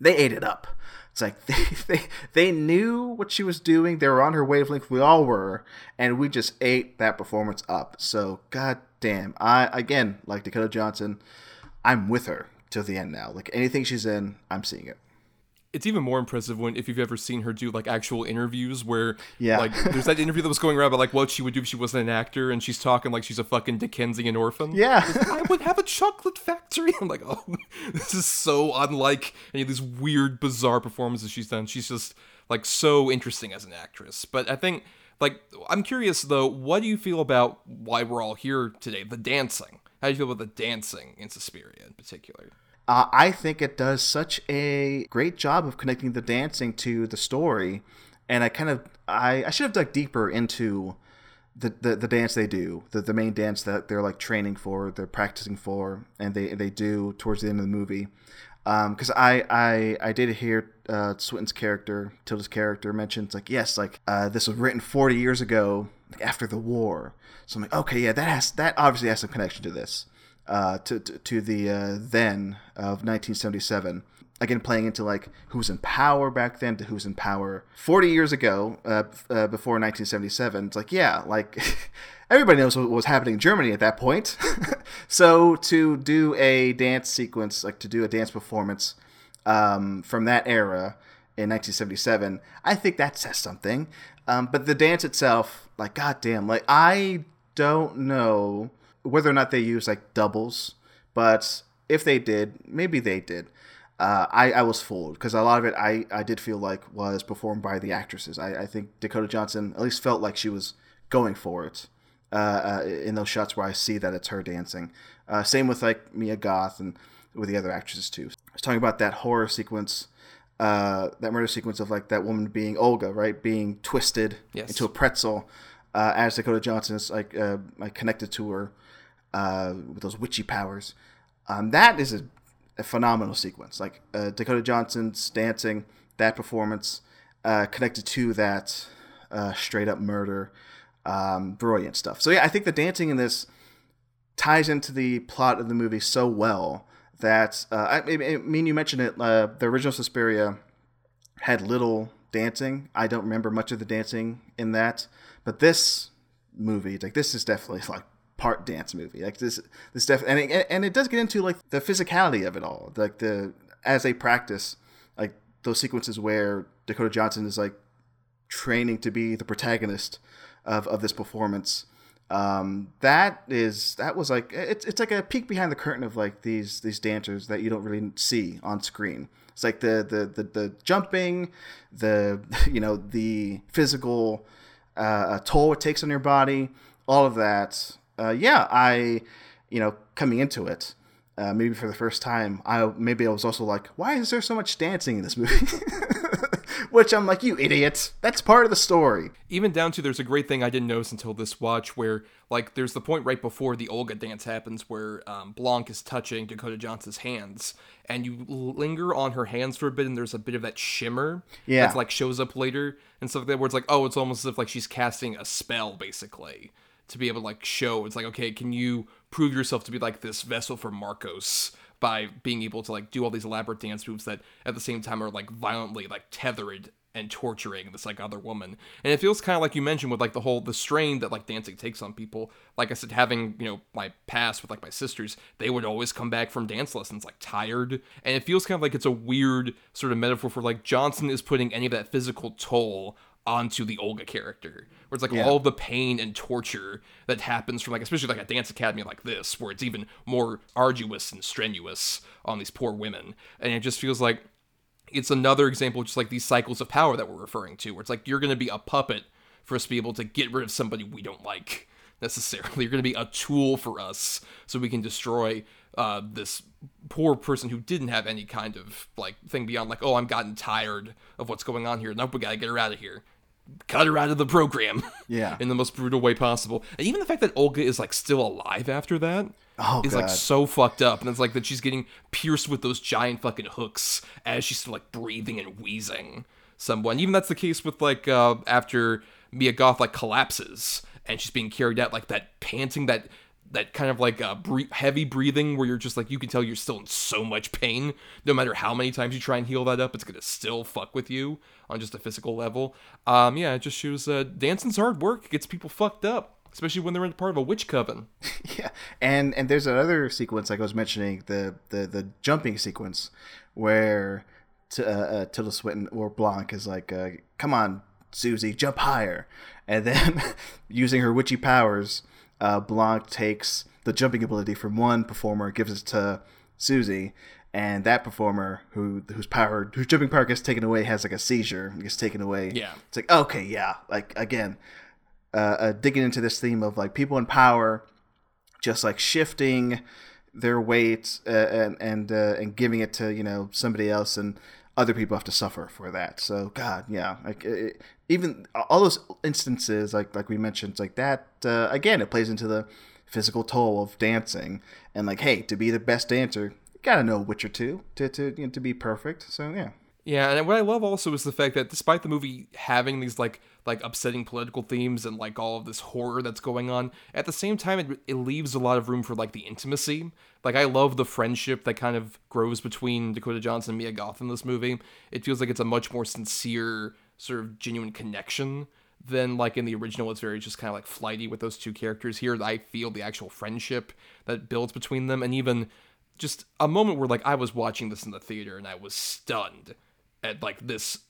they ate it up. It's like they, they they knew what she was doing. They were on her wavelength. We all were, and we just ate that performance up. So goddamn, I again like Dakota Johnson. I'm with her till the end now. Like anything she's in, I'm seeing it. It's even more impressive when if you've ever seen her do like actual interviews where yeah. like there's that interview that was going around about like what she would do if she wasn't an actor, and she's talking like she's a fucking Dickensian orphan. Yeah. Like, I would have a chocolate factory. I'm like, oh, this is so unlike any of these weird, bizarre performances she's done. She's just like so interesting as an actress. But I think like I'm curious though, what do you feel about why we're all here today? The dancing. How do you feel about the dancing in Suspiria in particular? Uh, I think it does such a great job of connecting the dancing to the story. And I kind of, I, I should have dug deeper into the, the, the dance they do, the, the main dance that they're like training for, they're practicing for, and they, they do towards the end of the movie. Um, cause I, I, I did hear, uh, Swinton's character, Tilda's character mentioned like, yes, like, uh, this was written forty years ago, like after the war. So I'm like, okay, yeah, that has, that obviously has some connection to this. Uh, to, to to the uh, then of nineteen seventy-seven, again playing into like who's in power back then to who's in power forty years ago, uh, uh, before nineteen seventy-seven. It's like yeah, like everybody knows what was happening in Germany at that point. So to do a dance sequence, like to do a dance performance um, from that era in nineteen seventy-seven, I think that says something. Um, but the dance itself, like goddamn, like I don't know whether or not they use like doubles, but if they did, maybe they did. uh, I, I was fooled, because a lot of it I, I did feel like was performed by the actresses. I, I think Dakota Johnson at least felt like she was going for it uh, uh, in those shots where I see that it's her dancing. Uh, same with like Mia Goth and with the other actresses too. I was talking about that horror sequence, uh, that murder sequence of like that woman being Olga, right, being twisted yes. into a pretzel. Uh, as Dakota Johnson is like, uh, like connected to her uh, with those witchy powers. Um, that is a, a phenomenal sequence. Like uh, Dakota Johnson's dancing, that performance uh, connected to that uh, straight up murder, um, brilliant stuff. So yeah, I think the dancing in this ties into the plot of the movie so well that uh, I, I mean, you mentioned it. Uh, the original Suspiria had little dancing. I don't remember much of the dancing in that, but this movie, like this is definitely like part dance movie. Like this, this def- and it, and it does get into like the physicality of it all. Like the, as they practice, like those sequences where Dakota Johnson is like training to be the protagonist of, of this performance. Um, that is, that was like, it's, it's like a peek behind the curtain of like these, these dancers that you don't really see on screen. It's like the, the, the, the jumping, the, you know, the physical, uh, toll it takes on your body, all of that. Uh, yeah. I, you know, coming into it, uh, maybe for the first time, I, maybe I was also like, why is there so much dancing in this movie? Which I'm like, you idiots, that's part of the story. Even down to, there's a great thing I didn't notice until this watch where, like, there's the point right before the Olga dance happens where um, Blanc is touching Dakota Johnson's hands, and you linger on her hands for a bit, and there's a bit of that shimmer yeah. that's, like, shows up later and stuff like that, where it's like, oh, it's almost as if, like, she's casting a spell, basically, to be able to, like, show. It's like, okay, can you prove yourself to be, like, this vessel for Marcos? By being able to, like, do all these elaborate dance moves that at the same time are, like, violently, like, tethered and torturing this, like, other woman. And it feels kind of like you mentioned with, like, the whole, the strain that, like, dancing takes on people. Like I said, having, you know, my past with, like, my sisters, they would always come back from dance lessons, like, tired. And it feels kind of like it's a weird sort of metaphor for, like, Johnson is putting any of that physical toll onto the Olga character, where it's like yeah. all the pain and torture that happens from, like, especially like a dance academy like this, where it's even more arduous and strenuous on these poor women. And it just feels like it's another example of just like these cycles of power that we're referring to, where it's like, you're going to be a puppet for us to be able to get rid of somebody we don't like necessarily. You're going to be a tool for us so we can destroy uh, this poor person who didn't have any kind of like thing beyond like, oh, I'm gotten tired of what's going on here. Nope, we got to get her out of here. Cut her out of the program. Yeah. In the most brutal way possible. And even the fact that Olga is like still alive after that oh, is God. like so fucked up. And it's like that she's getting pierced with those giant fucking hooks as she's still like breathing and wheezing someone. Even that's the case with like uh, after Mia Goth like collapses and she's being carried out, like that panting, that that kind of like uh, bre- heavy breathing where you're just like, you can tell you're still in so much pain. No matter how many times you try and heal that up, it's going to still fuck with you on just a physical level. Um, yeah, it just shows uh, dancing's hard work. It gets people fucked up, especially when they're in part of a witch coven. yeah, and and there's another sequence, like I was mentioning, the the, the jumping sequence where t- uh, uh, Tilda Swinton or Blanc is like, uh, come on, Susie, jump higher. And then using her witchy powers, uh, Blanc takes the jumping ability from one performer, gives it to Susie, and that performer who whose power, whose jumping power gets taken away, has like a seizure, gets taken away. Yeah, it's like okay, yeah, like again, uh, uh, digging into this theme of like people in power, just like shifting their weight uh, and and uh, and giving it to you know somebody else, and other people have to suffer for that. So God, yeah, like it, even all those instances, like like we mentioned, like that uh, again, it plays into the physical toll of dancing, and like, hey, to be the best dancer, you gotta know a witch or two to to you know, to be perfect. So yeah, yeah, and what I love also is the fact that despite the movie having these like like upsetting political themes and like all of this horror that's going on, at the same time, it it leaves a lot of room for like the intimacy. Like, I love the friendship that kind of grows between Dakota Johnson and Mia Goth in this movie. It feels like it's a much more sincere, sort of genuine connection than like in the original. It's very just kind of like flighty with those two characters. Here I feel the actual friendship that builds between them, and even just a moment where like I was watching this in the theater and I was stunned at like this,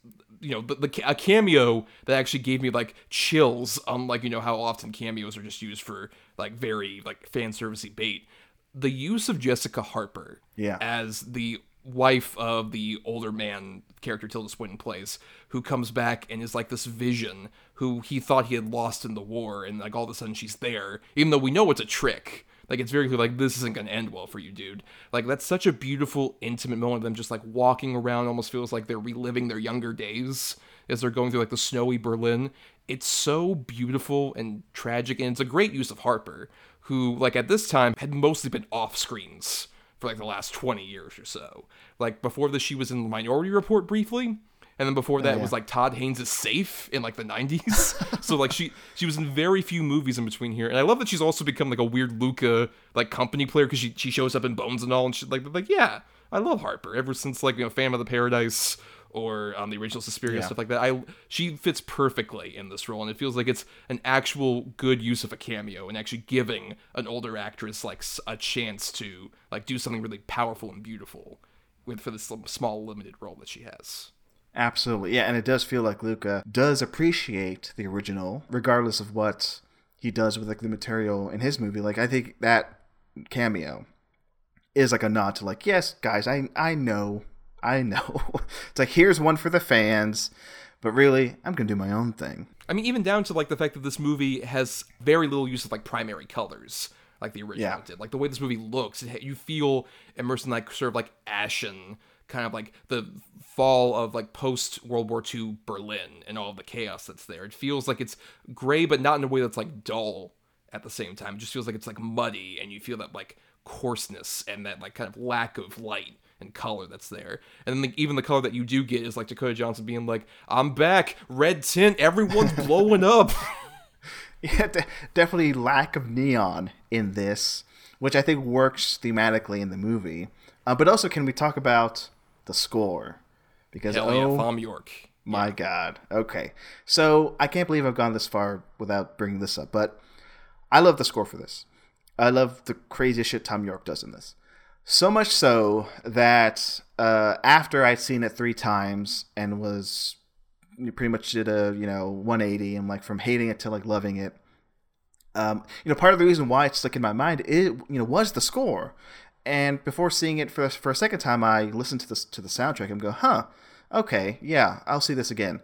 you know, the, the a cameo that actually gave me like chills on like, you know, how often cameos are just used for like very like fan servicey bait. The use of Jessica Harper yeah. as the wife of the older man character Tilda Swinton plays, who comes back and is like this vision who he thought he had lost in the war, and like all of a sudden she's there, even though we know it's a trick. Like, it's very clear, like, this isn't going to end well for you, dude. Like, that's such a beautiful, intimate moment of them just, like, walking around. Almost feels like they're reliving their younger days as they're going through, like, the snowy Berlin. It's so beautiful and tragic, and it's a great use of Harper, who, like, at this time had mostly been off screens for, like, the last twenty years or so. Like, before this, she was in Minority Report briefly, and then before that, oh, yeah. it was, like, Todd Haynes' Safe in, like, the nineties. So, like, she she was in very few movies in between here. And I love that she's also become, like, a weird Luca, like, company player, because she, she shows up in Bones and All, and she's like, like, yeah, I love Harper. Ever since, like, you know, Phantom of the Paradise or um, the original Suspiria and yeah. stuff like that. I She fits perfectly in this role, and it feels like it's an actual good use of a cameo and actually giving an older actress, like, a chance to, like, do something really powerful and beautiful with for this small, limited role that she has. Absolutely, yeah, and it does feel like Luca does appreciate the original, regardless of what he does with like the material in his movie. Like, I think that cameo is like a nod to like, yes, guys, I I know, I know. It's like, here's one for the fans, but really, I'm gonna do my own thing. I mean, even down to like the fact that this movie has very little use of like primary colors, like the original yeah. did. Like the way this movie looks, it, you feel immersed in like sort of like ashen. Kind of like the fall of like post World War Two Berlin and all the chaos that's there. It feels like it's gray, but not in a way that's like dull at the same time. It just feels like it's like muddy, and you feel that like coarseness and that like kind of lack of light and color that's there. And then like, even the color that you do get is like Dakota Johnson being like, I'm back, red tint, everyone's blowing up. Yeah, de- definitely lack of neon in this, which I think works thematically in the movie. Uh, but also, can we talk about the score? Because Hell yeah, oh, Thom Yorke. My yeah. God. Okay. So I can't believe I've gone this far without bringing this up, but I love the score for this. I love the craziest shit Thom Yorke does in this. So much so that uh, after I'd seen it three times and was pretty much did a you know one eighty, and like from hating it to like loving it. Um, you know, part of the reason why it stuck in my mind it you know was the score. And before seeing it for for a second time, I listened to this to the soundtrack and go, "Huh, okay, yeah, I'll see this again."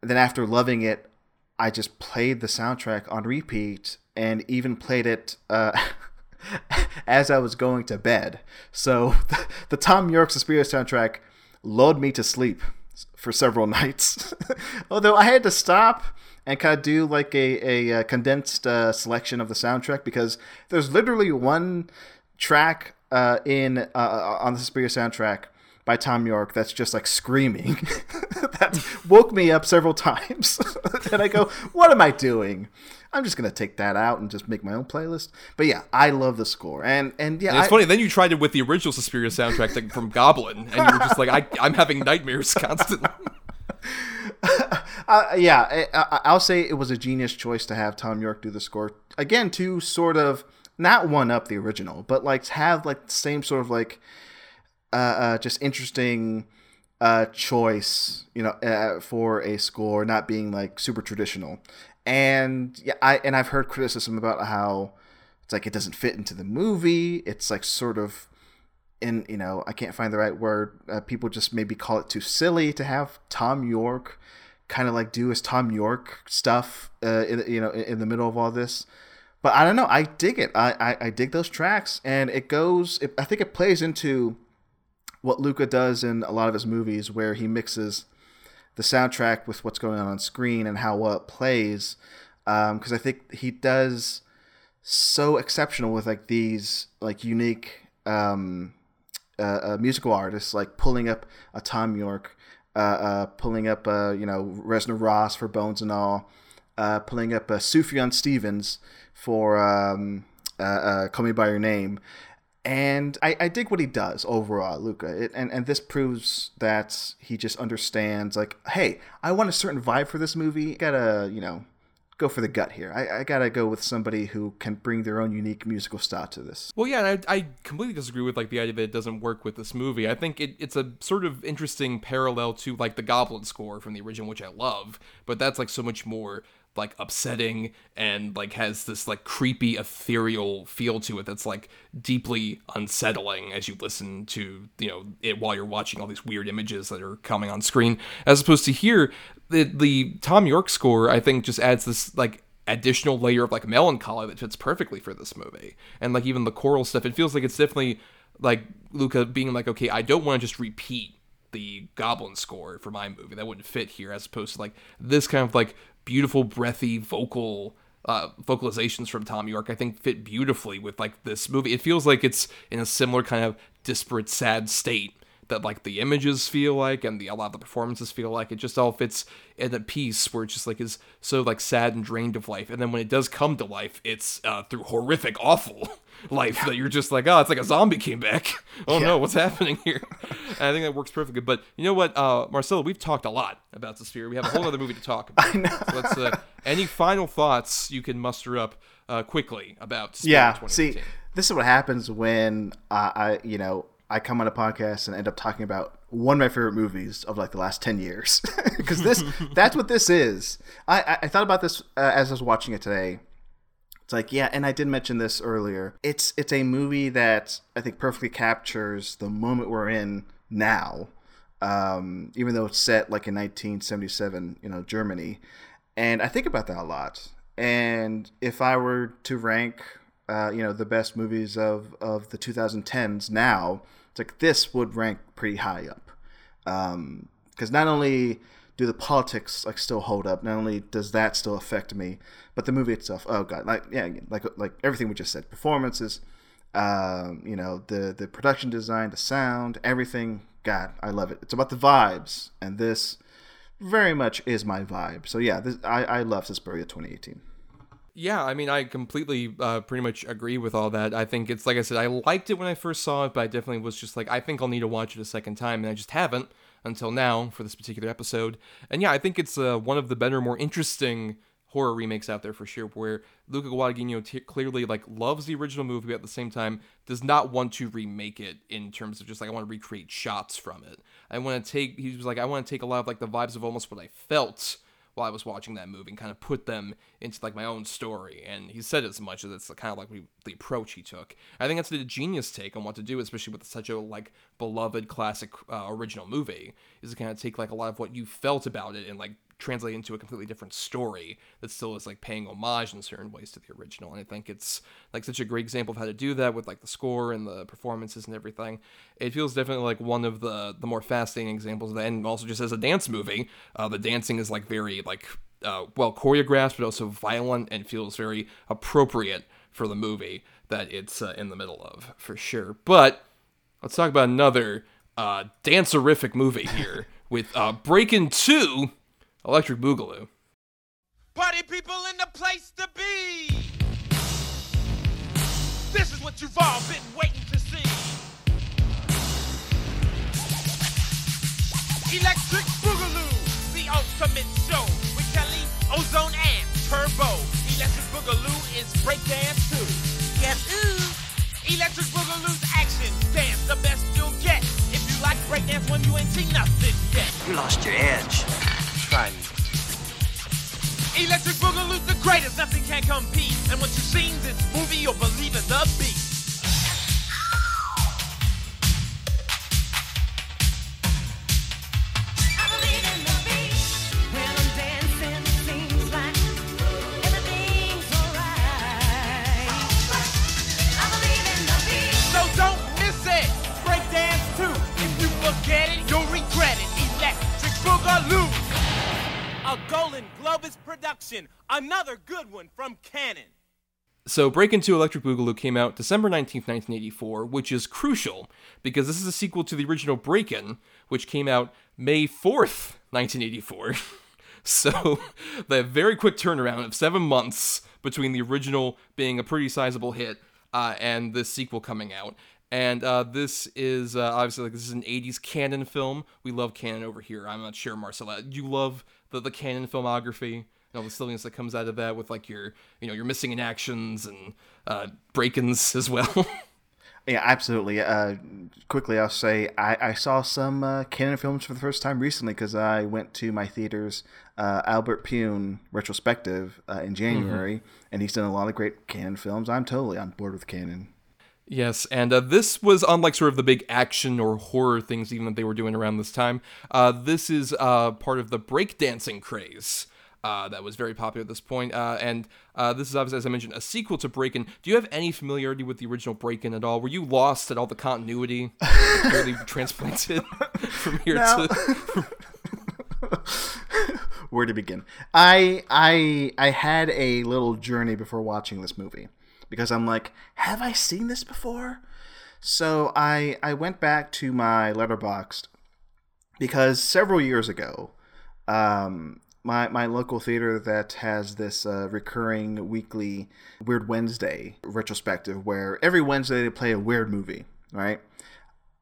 And then after loving it, I just played the soundtrack on repeat and even played it uh, as I was going to bed. So the, the Thom Yorke Suspiria soundtrack lulled me to sleep for several nights. Although I had to stop and kind of do like a a condensed uh, selection of the soundtrack, because there's literally one track uh, in uh, on the Suspiria soundtrack by Thom Yorke that's just like screaming that woke me up several times, and I go, "What am I doing? I'm just gonna take that out and just make my own playlist." But yeah, I love the score, and and yeah, and it's I, funny. Then you tried it with the original Suspiria soundtrack like, from Goblin, and you were just like, I, "I'm having nightmares constantly." uh, yeah, I, I'll say it was a genius choice to have Thom Yorke do the score again to sort of. Not one up the original, but like have like the same sort of like uh, uh just interesting uh choice, you know, uh, for a score, not being like super traditional. And yeah, I and I've heard criticism about how it's like it doesn't fit into the movie. It's like sort of in you know I can't find the right word. Uh, people just maybe call it too silly to have Thom Yorke kind of like do his Thom Yorke stuff, uh, in, you know, in, in the middle of all this. But I don't know. I dig it. I, I, I dig those tracks, and it goes. It, I think it plays into what Luca does in a lot of his movies, where he mixes the soundtrack with what's going on on screen and how well it plays. Because um, I think he does so exceptional with like these like unique um, uh, uh, musical artists, like pulling up a Thom Yorke, uh, uh, pulling up a you know Reznor Ross for Bones and All, uh, pulling up a Sufjan Stevens. For um, uh, uh, Call Me By Your Name, and I, I dig what he does overall, Luca. It, and and this proves that he just understands. Like, hey, I want a certain vibe for this movie. I gotta you know go for the gut here. I, I gotta go with somebody who can bring their own unique musical style to this. Well, yeah, and I, I completely disagree with like the idea that it doesn't work with this movie. I think it, it's a sort of interesting parallel to like the Goblin score from the original, which I love, but that's like so much more like upsetting and like has this like creepy ethereal feel to it that's like deeply unsettling as you listen to, you know, it while you're watching all these weird images that are coming on screen, as opposed to here the, the Thom Yorke score I think just adds this like additional layer of like melancholy that fits perfectly for this movie. And like even the choral stuff, it feels like it's definitely like Luca being like, okay, I don't want to just repeat the Goblin score for my movie, that wouldn't fit here, as opposed to like this kind of like beautiful breathy vocal uh vocalizations from Thom Yorke I think fit beautifully with like this movie. It feels like it's in a similar kind of disparate sad state that like the images feel like and the a lot of the performances feel like. It just all fits in a piece where it just like is so like sad and drained of life, and then when it does come to life, it's uh through horrific awful life that you're just like, oh, it's like a zombie came back. Oh yeah. No, what's happening here? And I think that works perfectly. But you know what, uh, Marcelo, we've talked a lot about Suspiria. We have a whole other movie to talk about. I know. So let's, uh, any final thoughts you can muster up uh, quickly about Suspiria yeah, twenty eighteen? See, this is what happens when uh, I, you know, I come on a podcast and end up talking about one of my favorite movies of like the last ten years. Because this, that's what this is. I, I, I thought about this uh, as I was watching it today. Like, yeah, and I did mention this earlier. It's it's a movie that I think perfectly captures the moment we're in now, um, even though it's set like in nineteen seventy-seven, you know, Germany. And I think about that a lot. And if I were to rank, uh, you know, the best movies of, of the twenty tens now, it's like this would rank pretty high up. Um, 'cause not only do the politics like still hold up? Not only does that still affect me, but the movie itself. Oh god, like yeah, like like everything we just said. Performances, um, you know, the the production design, the sound, everything. God, I love it. It's about the vibes, and this very much is my vibe. So yeah, this, I I love Suspiria twenty eighteen. Yeah, I mean, I completely uh, pretty much agree with all that. I think it's like I said, I liked it when I first saw it, but I definitely was just like, I think I'll need to watch it a second time, and I just haven't until now for this particular episode. And yeah, I think it's uh, one of the better, more interesting horror remakes out there for sure, where Luca Guadagnino t- clearly like loves the original movie, but at the same time does not want to remake it in terms of just like, I want to recreate shots from it. I want to take, he was like, I want to take a lot of like the vibes of almost what I felt while I was watching that movie and kind of put them into like my own story. And he said as much as it's kind of like we, the approach he took. I think that's the genius take on what to do, especially with such a like beloved classic uh, original movie, is to kind of take like a lot of what you felt about it and like translate into a completely different story that still is like paying homage in certain ways to the original. And I think it's like such a great example of how to do that with like the score and the performances and everything. It feels definitely like one of the the more fascinating examples of that. And also just as a dance movie, uh, the dancing is like very like uh, well choreographed, but also violent, and feels very appropriate for the movie that it's uh, in the middle of for sure. But let's talk about another uh, dance-erific movie here with uh, Breakin' two. Electric Boogaloo. Party people in the place to be. This is what you've all been waiting to see. Electric Boogaloo, the ultimate show with Kelly, Ozone, and Turbo. Electric Boogaloo is breakdance too. Yes, ooh. Electric Boogaloo's action dance, the best you'll get. If you like breakdance, when you ain't seen nothing yet. You lost your edge. Electric Boogaloo's the greatest, nothing can compete. And once you've seen this movie, you'll believe in the beat. I believe in the beat. When I'm dancing, it seems like everything's alright. I believe in the beat. So don't miss it. Breakdance too. If you forget it, you'll regret it. Electric Boogaloo. A Golden Globus production, another good one from Cannon. So Breakin' two Electric Boogaloo came out December nineteenth, nineteen eighty-four, which is crucial because this is a sequel to the original Breakin', which came out May fourth, nineteen eighty-four. So the very quick turnaround of seven months between the original being a pretty sizable hit uh, and this sequel coming out. And uh, this is, uh, obviously, like this is an eighties Cannon film. We love Cannon over here. I'm not sure, Marcela, you love the, the Cannon filmography and all the silliness that comes out of that with, like, your, you know, your missing in actions and uh, break-ins as well. Yeah, absolutely. Uh, quickly, I'll say I, I saw some uh, Canon films for the first time recently because I went to my theater's uh, Albert Pune retrospective uh, in January, mm-hmm. and he's done a lot of great Canon films. I'm totally on board with Canon. Yes, and uh, this was on like sort of the big action or horror things even that they were doing around this time. Uh, this is uh, part of the breakdancing craze. Uh, that was very popular at this point. Uh, and uh, this is obviously, as I mentioned, a sequel to Breakin'. Do you have any familiarity with the original Breakin' at all? Were you lost at all the continuity that clearly transplanted from here no. to... Where to begin? I, I, I had a little journey before watching this movie because I'm like, have I seen this before? So I, I went back to my Letterboxd because several years ago... Um, My my local theater that has this uh, recurring weekly Weird Wednesday retrospective where every Wednesday they play a weird movie, right?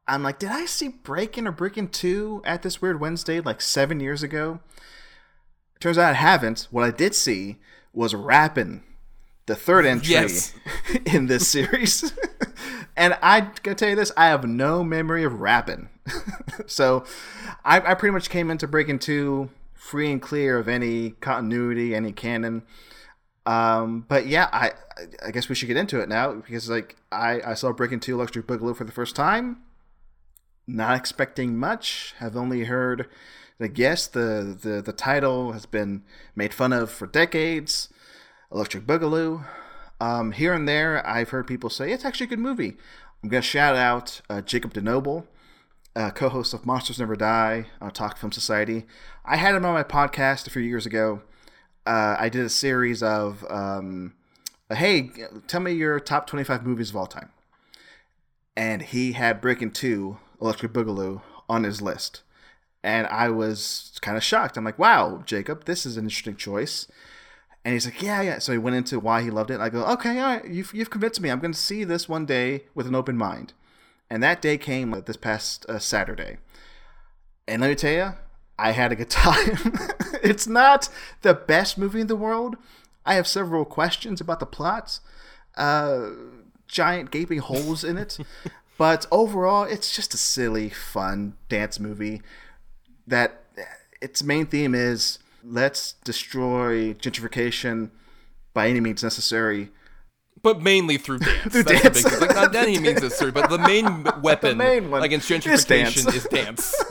I'm like, did I see Breakin' or Breakin' two at this Weird Wednesday like seven years ago? Turns out I haven't. What I did see was Rappin', the third entry yes. in this series. And I'm going to tell you this, I have no memory of Rappin'. So I, I pretty much came into Breakin' two... free and clear of any continuity, any canon. Um, but yeah, I I guess we should get into it now because like I, I saw Breakin' two Electric Boogaloo for the first time. Not expecting much. Have only heard the guess. The, the, the title has been made fun of for decades. Electric Boogaloo. Um, here and there, I've heard people say, it's actually a good movie. I'm going to shout out uh, Jacob DeNoble. Uh, co-host of Monsters Never Die on Talk Film Society. I had him on my podcast a few years ago. Uh, I did a series of, um, hey, tell me your top twenty-five movies of all time. And he had Breakin' two Electric Boogaloo on his list. And I was kind of shocked. I'm like, wow, Jacob, this is an interesting choice. And he's like, yeah, yeah. So he went into why he loved it. And I go, okay, all right, you've, you've convinced me. I'm going to see this one day with an open mind. And that day came this past uh, Saturday. And let me tell you, I had a good time. It's not the best movie in the world. I have several questions about the plot. Uh, giant gaping holes in it. But overall, it's just a silly, fun dance movie. That its main theme is, let's destroy gentrification by any means necessary. But mainly through dance. Through That's dance. The big thing. Like, not that he means it's through, but the main weapon the main against gentrification is dance. Is dance.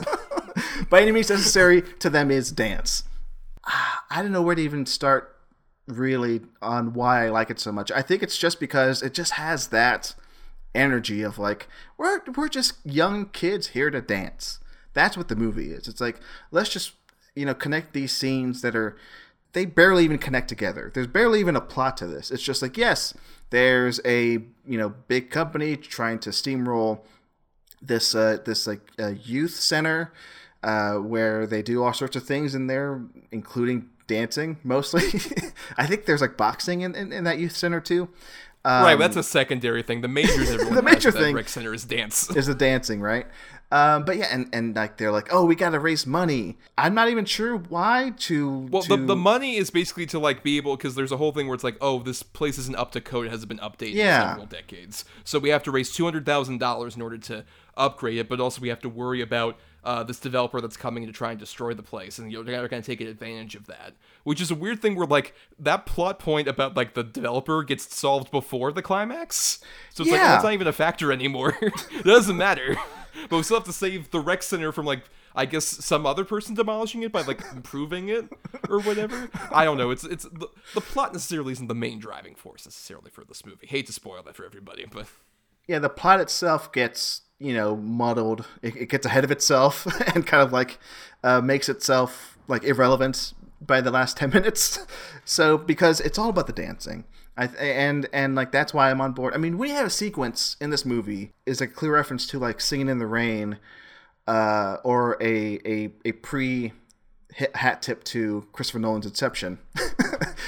By any means necessary to them is dance. I don't know where to even start really on why I like it so much. I think it's just because it just has that energy of like, we're we're just young kids here to dance. That's what the movie is. It's like, let's just, you know, connect these scenes that are... They barely even connect together. There's barely even a plot to this. It's just like, yes, there's a, you know, big company trying to steamroll this uh, this like uh, youth center uh, where they do all sorts of things in there, including dancing mostly. I think there's like boxing in, in, in that youth center too. Um, right, that's a secondary thing. The major the major thing rec center is dance. Is the dancing, right? Um, but yeah, and, and like they're like, oh, we gotta raise money. I'm not even sure why to. Well, to... The, the money is basically to like be able, because there's a whole thing where it's like, oh, this place isn't up to code; it hasn't been updated yeah. in several decades. So we have to raise two hundred thousand dollars in order to upgrade it, but also we have to worry about uh, this developer that's coming to try and destroy the place, and you're gonna kind of take advantage of that. Which is a weird thing where like that plot point about like the developer gets solved before the climax, so it's yeah. like that's not even a factor anymore. It doesn't matter. But we still have to save the rec center from, like, I guess some other person demolishing it by, like, improving it or whatever. I don't know. It's it's the, the plot necessarily isn't the main driving force necessarily for this movie. Hate to spoil that for everybody, but... Yeah, the plot itself gets, you know, muddled. It, it gets ahead of itself and kind of, like, uh, makes itself, like, irrelevant by the last ten minutes. So, because it's all about the dancing. I th- and and like that's why I'm on board. I mean, we have a sequence in this movie is a clear reference to like Singing in the Rain, uh, or a a a pre hat tip to Christopher Nolan's Inception,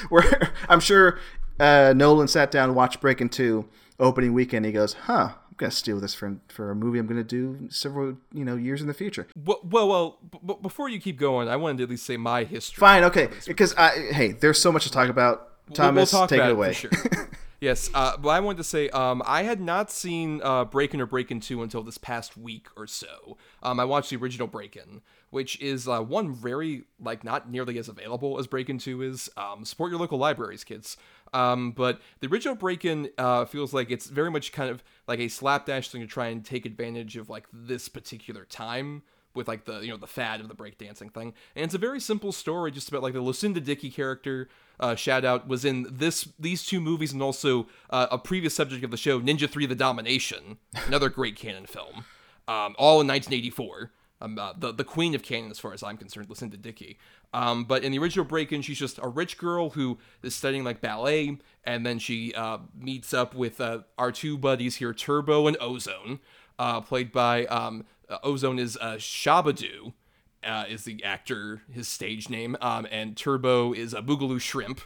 where I'm sure uh, Nolan sat down and watched Breakin' two opening weekend. He goes, huh. I'm going to steal this for, for a movie I'm going to do several, you know, years in the future. Well, well, well b- b- before you keep going, I wanted to at least say my history. Fine, okay, because, I hey, there's so much to talk about. Thomas, we'll talk take about it away. It for sure. Yes, uh, but I wanted to say um, I had not seen uh, Breakin' or Breakin' two until this past week or so. Um, I watched the original Breakin', which is uh, one very, like, not nearly as available as Breakin' two is. Um, support your local libraries, kids. Um, but the original Breakin' uh, feels like it's very much kind of like a slapdash thing to try and take advantage of, like, this particular time with, like, the, you know, the fad of the breakdancing thing. And it's a very simple story just about, like, the Lucinda Dickey character, uh, shout out, was in this these two movies and also uh, a previous subject of the show, Ninja three The Domination, another great canon film, um, all in nineteen eighty-four. Um, uh, the, the queen of canon, as far as I'm concerned, Lucinda Dickey. Um, but in the original Breakin', she's just a rich girl who is studying, like, ballet, and then she uh, meets up with uh, our two buddies here, Turbo and Ozone, uh, played by... Um, Uh, Ozone is uh, Shabba-Doo, uh, is the actor, his stage name, um, and Turbo is a uh, Boogaloo Shrimp,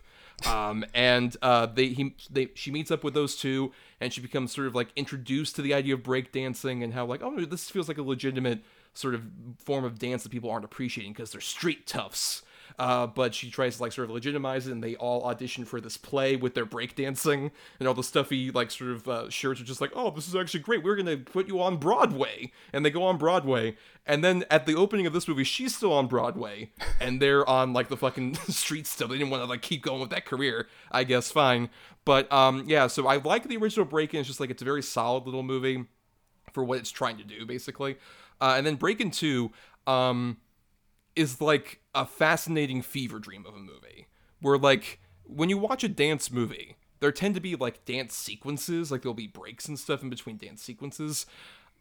um, and uh, they he they she meets up with those two, and she becomes sort of, like, introduced to the idea of breakdancing and how, like, oh, this feels like a legitimate sort of form of dance that people aren't appreciating because they're street toughs. Uh, but she tries to, like, sort of legitimize it, and they all audition for this play with their breakdancing, and all the stuffy, like, sort of uh, shirts are just like, oh, this is actually great, we're gonna put you on Broadway, and they go on Broadway, and then at the opening of this movie, she's still on Broadway, and they're on, like, the fucking streets still. They didn't want to, like, keep going with that career, I guess, fine, but, um, yeah, so I like the original Breakin'. It's just, like, it's a very solid little movie for what it's trying to do, basically, uh, and then Breakin' two, um... is like a fascinating fever dream of a movie where, like, when you watch a dance movie, there tend to be, like, dance sequences, like there'll be breaks and stuff in between dance sequences.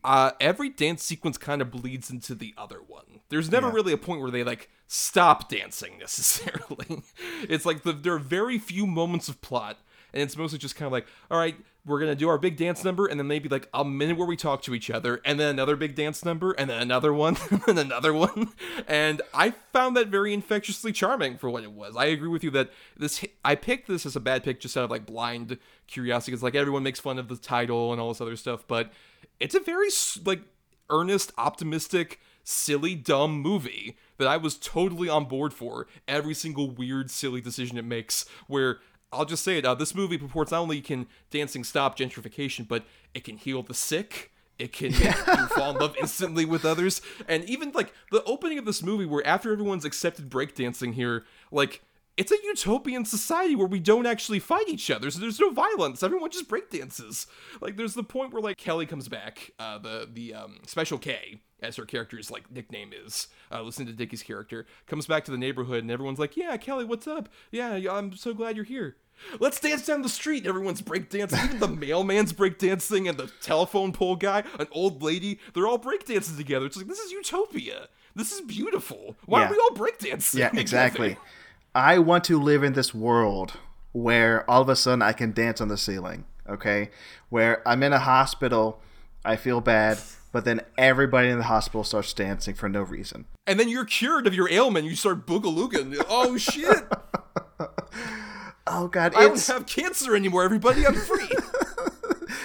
Uh, every dance sequence kind of bleeds into the other one. There's never yeah. really a point where they, like, stop dancing necessarily. It's like the, there are very few moments of plot, and it's mostly just kind of like, all right, we're going to do our big dance number, and then maybe, like, a minute where we talk to each other, and then another big dance number, and then another one, and another one. And I found that very infectiously charming for what it was. I agree with you that this, I picked this as a bad pick just out of, like, blind curiosity, because, like, everyone makes fun of the title and all this other stuff, but it's a very, like, earnest, optimistic, silly, dumb movie that I was totally on board for. Every single weird, silly decision it makes, where... I'll just say it, uh, this movie purports not only can dancing stop gentrification, but it can heal the sick, it can make you fall in love instantly with others, and even, like, the opening of this movie where after everyone's accepted breakdancing here, like, it's a utopian society where we don't actually fight each other, so there's no violence, everyone just breakdances. Like, there's the point where, like, Kelly comes back, uh, the, the um, Special K, as her character's, like, nickname is, uh, Lucinda Dickey's character, comes back to the neighborhood, and everyone's like, yeah, Kelly, what's up? Yeah, I'm so glad you're here. Let's dance down the street. Everyone's breakdancing. Even the mailman's breakdancing and the telephone pole guy, an old lady, they're all breakdancing together. It's like, this is utopia. This is beautiful. Why yeah. are we all breakdancing? Yeah, exactly. Together? I want to live in this world where all of a sudden I can dance on the ceiling, okay? Where I'm in a hospital, I feel bad, but then everybody in the hospital starts dancing for no reason. And then you're cured of your ailment. You start boogalooing. Oh, shit. Oh, God. I it's... don't have cancer anymore, everybody. I'm free.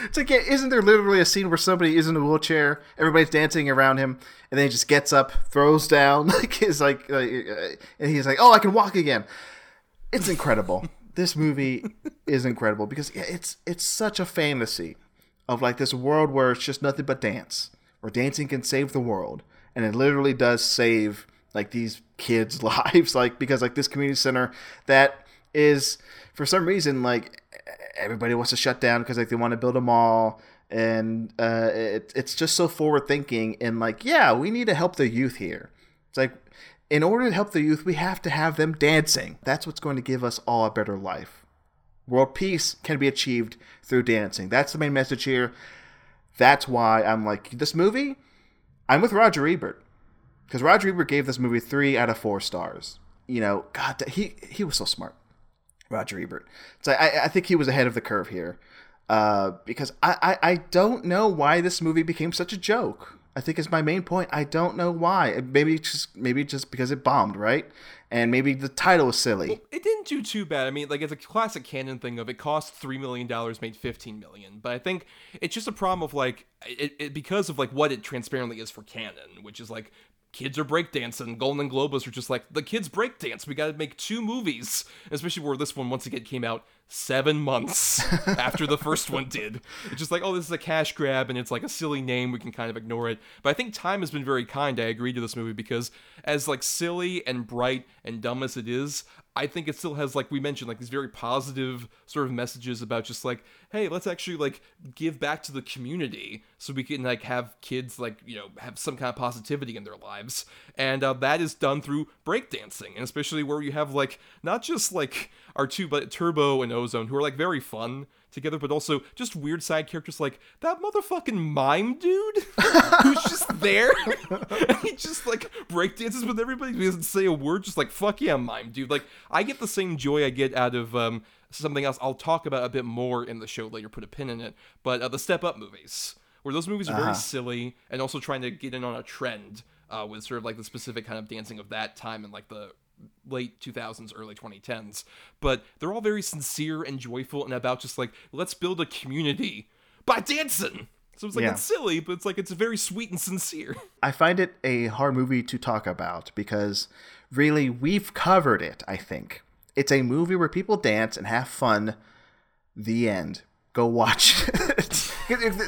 It's like, isn't there literally a scene where somebody is in a wheelchair, everybody's dancing around him, and then he just gets up, throws down, like, is like, uh, and he's like, oh, I can walk again. It's incredible. This movie is incredible because it's it's such a fantasy of, like, this world where it's just nothing but dance, where dancing can save the world, and it literally does save, like, these kids' lives, like, because, like, this community center that is, for some reason, like, everybody wants to shut down because, like, they want to build a mall, and uh, it, it's just so forward thinking and, like, yeah, we need to help the youth here. It's like, in order to help the youth, we have to have them dancing. That's what's going to give us all a better life. World peace can be achieved through dancing. That's the main message here. That's why I'm like, this movie, I'm with Roger Ebert, because Roger Ebert gave this movie three out of four stars. You know, God, he he was so smart. Roger Ebert. So I, I think he was ahead of the curve here, uh, because I, I, I don't know why this movie became such a joke. I think is my main point. I don't know why. Maybe just maybe just because it bombed, right? And maybe the title was silly. Well, it didn't do too bad. I mean, like, it's a classic canon thing of it cost three million dollars, made fifteen million. But I think it's just a problem of, like, it, it because of, like, what it transparently is for canon, which is, like, kids are breakdancing. Golden Globes are just like, the kids breakdance. We got to make two movies, especially where this one, once again, came out seven months after the first one did. It's just like, oh, this is a cash grab, and it's like a silly name. We can kind of ignore it. But I think time has been very kind. I agree to this movie because as like silly and bright and dumb as it is, I think it still has, like we mentioned, like these very positive sort of messages about just like, hey, let's actually like give back to the community so we can like have kids like, you know, have some kind of positivity in their lives. And uh, that is done through breakdancing, and especially where you have like not just like our two, but Turbo and Ozone, who are like very fun together, but also just weird side characters like that motherfucking mime dude who's just there and he just like breakdances with everybody. He doesn't say a word, just like, fuck yeah, mime dude. Like, I get the same joy I get out of um, something else I'll talk about a bit more in the show later, put a pin in it, but uh, the Step Up movies, where those movies are uh-huh. very silly and also trying to get in on a trend uh, with sort of like the specific kind of dancing of that time and like the late two thousands, early twenty tens, but they're all very sincere and joyful and about just like, let's build a community by dancing. So it's like, yeah. It's silly, but it's like, it's very sweet and sincere. I find it a hard movie to talk about because really we've covered it. I think it's a movie where people dance and have fun. The end. Go watch it.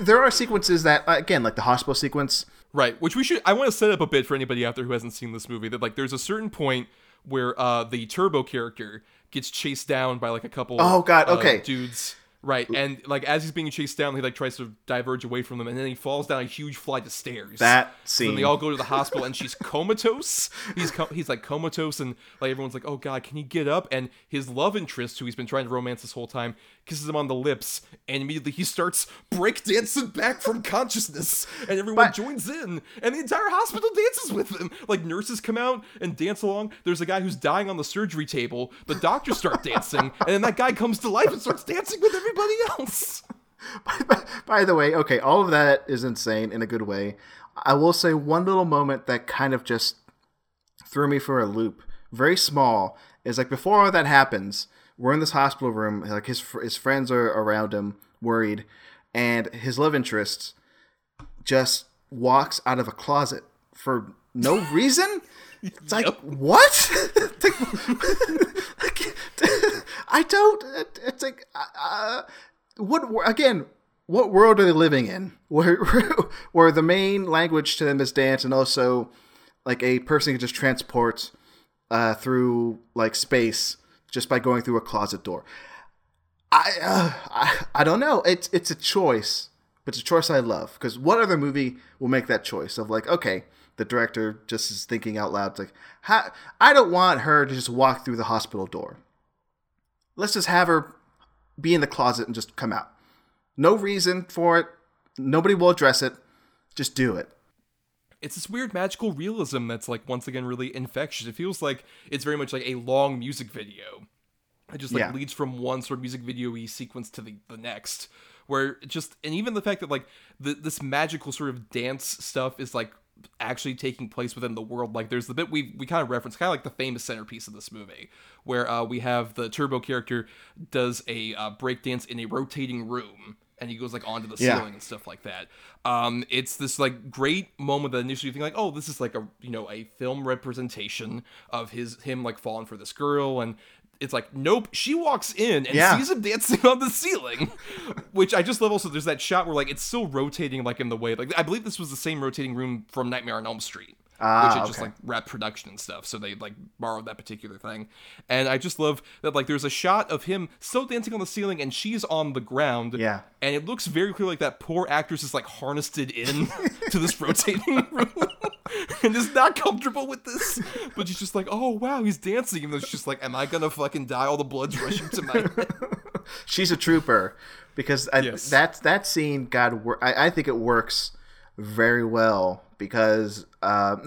There are sequences that, again, like the hospital sequence, right? Which we should, I want to set up a bit for anybody out there who hasn't seen this movie, that like, there's a certain point where uh, the Turbo character gets chased down by like a couple oh, God. Okay. uh, dudes. Right. And like as he's being chased down, he like tries to diverge away from them, and then he falls down a huge flight of stairs. That scene. So then they all go to the hospital and she's comatose. He's com- he's like comatose, and like everyone's like, oh God, can he get up? And his love interest, who he's been trying to romance this whole time, kisses him on the lips, and immediately he starts breakdancing back from consciousness, and everyone but- joins in, and the entire hospital dances with him. Like nurses come out and dance along. There's a guy who's dying on the surgery table. The doctors start dancing, and then that guy comes to life and starts dancing with everybody. Anybody else? By, by, by the way, okay, all of that is insane in a good way. I will say one little moment that kind of just threw me for a loop, very small, is like before all that happens, we're in this hospital room, like his his friends are around him, worried, and his love interest just walks out of a closet for no reason. It's like, yep. What? It's like, I don't, it's like, uh, what, again, what world are they living in? Where, where the main language to them is dance, and also like a person can just transport uh, through like space just by going through a closet door. I, uh, I, I don't know. It's, it's a choice, but it's a choice I love, because what other movie will make that choice of like, okay, the director just is thinking out loud, like, how, I don't want her to just walk through the hospital door. Let's just have her be in the closet and just come out. No reason for it. Nobody will address it. Just do it. It's this weird magical realism that's, like, once again, really infectious. It feels like it's very much like a long music video. It just, like, yeah. leads from one sort of music video-y sequence to the, the next. Where just, and even the fact that, like, the, this magical sort of dance stuff is, like, actually taking place within the world. Like there's the bit we we kind of reference, kind of like the famous centerpiece of this movie, where uh we have the Turbo character does a uh, breakdance in a rotating room, and he goes like onto the ceiling yeah. and stuff like that. Um it's this like great moment that initially you think like, oh, this is like a, you know, a film representation of his him like falling for this girl, and it's like, nope, she walks in and yeah. sees him dancing on the ceiling, which I just love. Also, there's that shot where like it's still rotating like in the way, like I believe this was the same rotating room from Nightmare on Elm Street, ah, which it okay. just like wrapped production and stuff, so they like borrowed that particular thing. And I just love that like there's a shot of him still dancing on the ceiling and she's on the ground, yeah, and it looks very clear like that poor actress is like harnessed in to this rotating room. And is not comfortable with this, but she's just like, oh wow, he's dancing, and she's just like, am I gonna fucking die? All the blood's rushing to my head. She's a trooper, because I, yes. that that scene, God, I, I think it works very well, because um,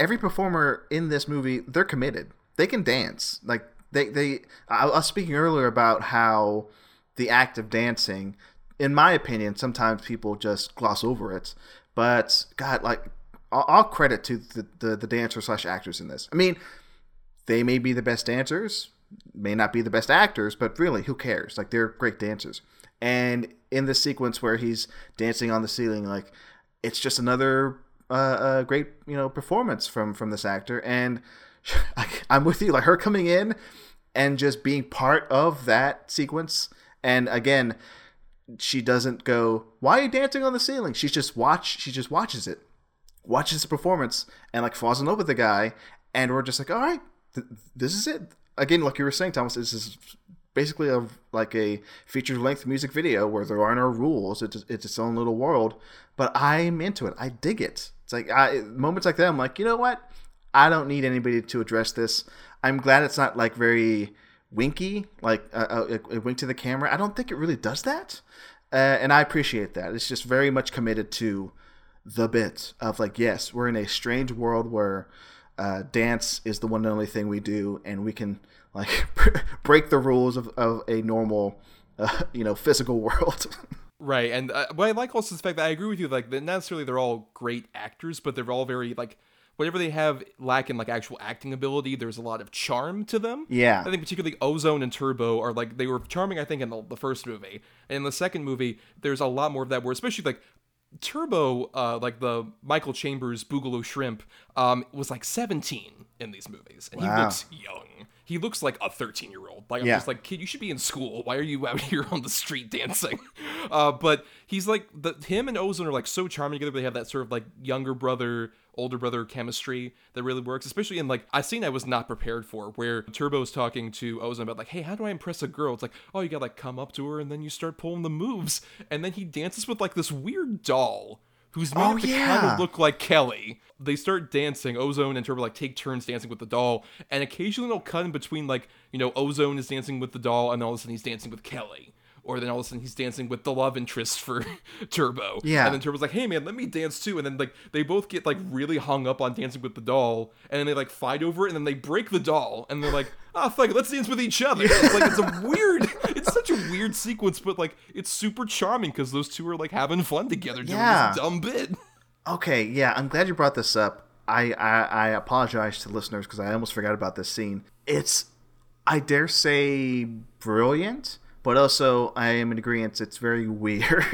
every performer in this movie, they're committed. They can dance, like they they. I, I was speaking earlier about how the act of dancing, in my opinion, sometimes people just gloss over it, but God, like. All credit to the, the, the dancer slash actors in this. I mean, they may be the best dancers, may not be the best actors, but really, who cares? Like, they're great dancers. And in the sequence where he's dancing on the ceiling, like, it's just another uh, uh, great, you know, performance from, from this actor. And I, I'm with you. Like, her coming in and just being part of that sequence. And again, she doesn't go, "Why are you dancing on the ceiling?" She's just watch. She just watches it, watches the performance, and like falls in love with the guy. And we're just like, all right, th- this is it. Again, like you were saying, Thomas, this is basically a like a feature-length music video where there are no rules. It's it's its own little world. But I'm into it. I dig it. It's like I, moments like that. I'm like, you know what? I don't need anybody to address this. I'm glad it's not like very winky, like a, a, a wink to the camera. I don't think it really does that, uh, and I appreciate that. It's just very much committed to the bit of like, yes, we're in a strange world where uh, dance is the one and only thing we do, and we can like break the rules of, of a normal, uh, you know, physical world. Right, and uh, what I like also is the fact that I agree with you. Like, not necessarily they're all great actors, but they're all very like. Whatever they have lack in like actual acting ability, there's a lot of charm to them. Yeah. I think particularly Ozone and Turbo are like, they were charming, I think, in the, the first movie. And in the second movie, there's a lot more of that where, especially like Turbo, uh, like the Michael Chambers Boogaloo Shrimp, um, was like seventeen in these movies. And wow. He looks young. He looks like a thirteen-year-old. Like, yeah. I'm just like, kid, you should be in school. Why are you out here on the street dancing? Uh, but he's like, the him and Ozone are like so charming together. They have that sort of like younger brother, older brother chemistry that really works, especially in like a scene I was not prepared for where Turbo's talking to Ozone about like, hey, how do I impress a girl? It's like, oh, you gotta like come up to her and then you start pulling the moves. And then he dances with like this weird doll who's made oh, to yeah. kind of look like Kelly. They start dancing. Ozone and Turbo like take turns dancing with the doll, and occasionally they'll cut in between like, you know, Ozone is dancing with the doll and all of a sudden he's dancing with Kelly. Or then all of a sudden he's dancing with the love interest for Turbo. Yeah. And then Turbo's like, hey man, let me dance too. And then like they both get like really hung up on dancing with the doll. And then they like fight over it and then they break the doll. And they're like, oh fuck it, let's dance with each other. It's like, it's a weird, it's such a weird sequence. But like, it's super charming because those two are like having fun together doing yeah. this dumb bit. Okay, yeah, I'm glad you brought this up. I, I, I apologize to listeners because I almost forgot about this scene. It's, I dare say, brilliant. But also, I am in agreement. It's very weird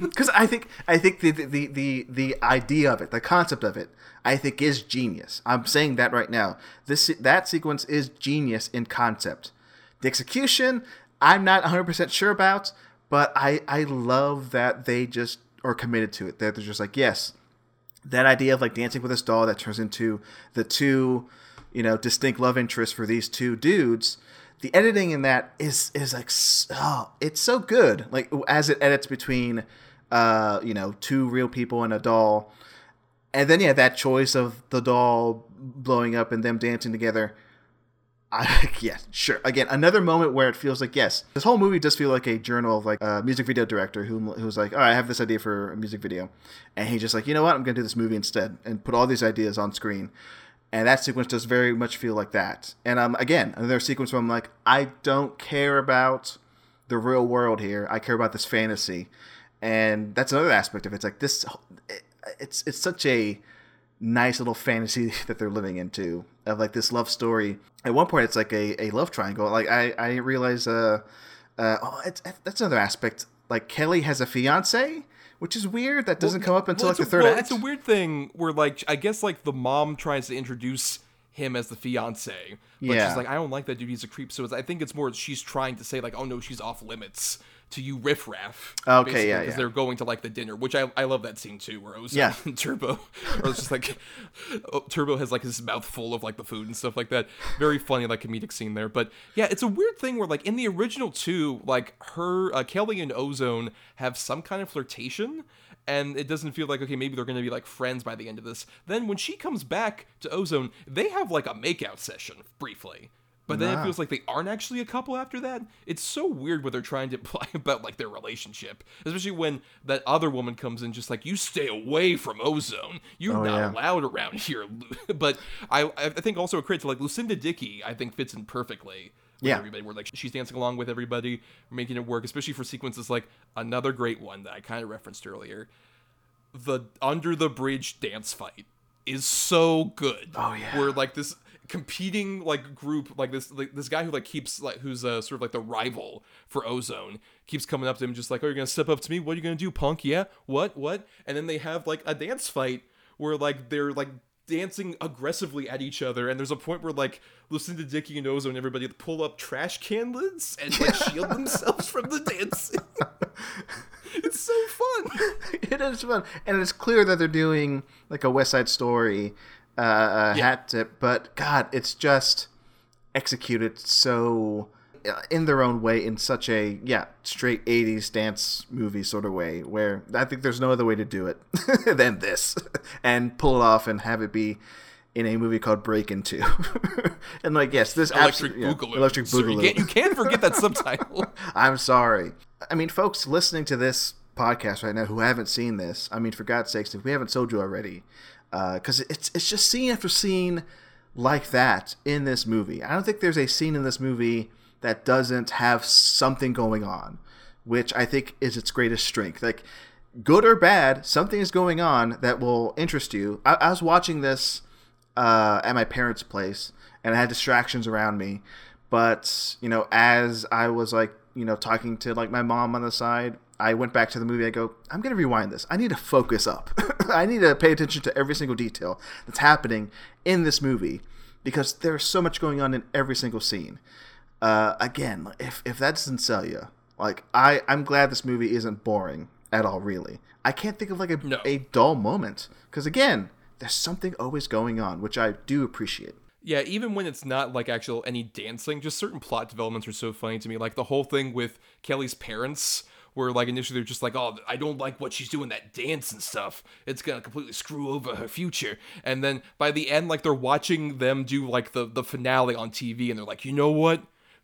because I think I think the, the the the idea of it, the concept of it, I think is genius. I'm saying that right now. This that sequence is genius in concept. The execution, I'm not one hundred percent sure about, but I I love that they just are committed to it. That they're just like, yes, that idea of like dancing with this doll that turns into the two, you know, distinct love interests for these two dudes. The editing in that is is like oh, it's so good. Like as it edits between, uh, you know, two real people and a doll, and then yeah, that choice of the doll blowing up and them dancing together. I yeah, sure. Again, another moment where it feels like yes, this whole movie does feel like a journal of like a music video director who who's like, all right, I have this idea for a music video, and he's just like, you know what, I'm gonna do this movie instead and put all these ideas on screen. And that sequence does very much feel like that. And um, again, another sequence where I'm like, I don't care about the real world here. I care about this fantasy. And that's another aspect of it. It's like this, it's it's such a nice little fantasy that they're living into of like this love story. At one point, it's like a, a love triangle. Like I, I realize, uh, uh, oh, it's, that's another aspect. Like Kelly has a fiance. Which is weird. That doesn't well, come up until well, like the third well, act. It's a weird thing where, like, I guess, like, the mom tries to introduce him as the fiance, but yeah. she's like, I don't like that dude. He's a creep. So it's, I think it's more she's trying to say, like, oh no, she's off limits to you, riffraff. Okay, yeah, because yeah. they're going to like the dinner, which I I love that scene too, where Ozone yeah. and Turbo, or it's just like Turbo has like his mouth full of like the food and stuff like that. Very funny, like comedic scene there. But yeah, it's a weird thing where like in the original two, like her uh, Kelly and Ozone have some kind of flirtation. And it doesn't feel like, okay, maybe they're going to be, like, friends by the end of this. Then when she comes back to Ozone, they have, like, a makeout session, briefly. But then nah. it feels like they aren't actually a couple after that. It's so weird what they're trying to imply about, like, their relationship. Especially when that other woman comes in just like, you stay away from Ozone. You're oh, not yeah. allowed around here. But I I think also a credit to, like, Lucinda Dickey, I think, fits in perfectly. Yeah. Everybody, where like she's dancing along with everybody, making it work, especially for sequences like another great one that I kind of referenced earlier. The under the bridge dance fight is so good. Oh yeah, where like this competing like group, like this like, this guy who like keeps like who's uh, sort of like the rival for Ozone keeps coming up to him just like, oh, you're gonna step up to me? What are you gonna do, punk? Yeah, what what? And then they have like a dance fight where like they're like dancing aggressively at each other, and there's a point where like Lucinda Dickey and Ozo and everybody pull up trash can lids and like shield themselves from the dancing. It's so fun. It is fun, and it's clear that they're doing like a West Side Story uh, yeah. hat tip. But God, it's just executed so in their own way, in such a yeah straight eighties dance movie sort of way, where I think there's no other way to do it than this and pull it off and have it be in a movie called Breakin' two. And like yes this Electric Boogaloo. You know, Electric Boogaloo. So you, you can't forget that subtitle. I'm sorry. I mean, folks listening to this podcast right now who haven't seen this, I mean, for God's sakes, if we haven't told you already, because uh, it's it's just scene after scene like that in this movie. I don't think there's a scene in this movie that doesn't have something going on, which I think is its greatest strength. Like, good or bad, something is going on that will interest you. I, I was watching this uh, at my parents' place, and I had distractions around me. But, you know, as I was, like, you know, talking to, like, my mom on the side, I went back to the movie. I go, I'm going to rewind this. I need to focus up. I need to pay attention to every single detail that's happening in this movie, because there's so much going on in every single scene. Uh, again, if if that doesn't sell you, like, I, I'm glad this movie isn't boring at all, really. I can't think of, like, a, no. a dull moment. Because, again, there's something always going on, which I do appreciate. Yeah, even when it's not, like, actual any dancing, just certain plot developments are so funny to me. Like, the whole thing with Kelly's parents, where, like, initially they're just like, oh, I don't like what she's doing, that dance and stuff. It's gonna completely screw over her future. And then, by the end, like, they're watching them do, like, the, the finale on T V, and they're like, you know what?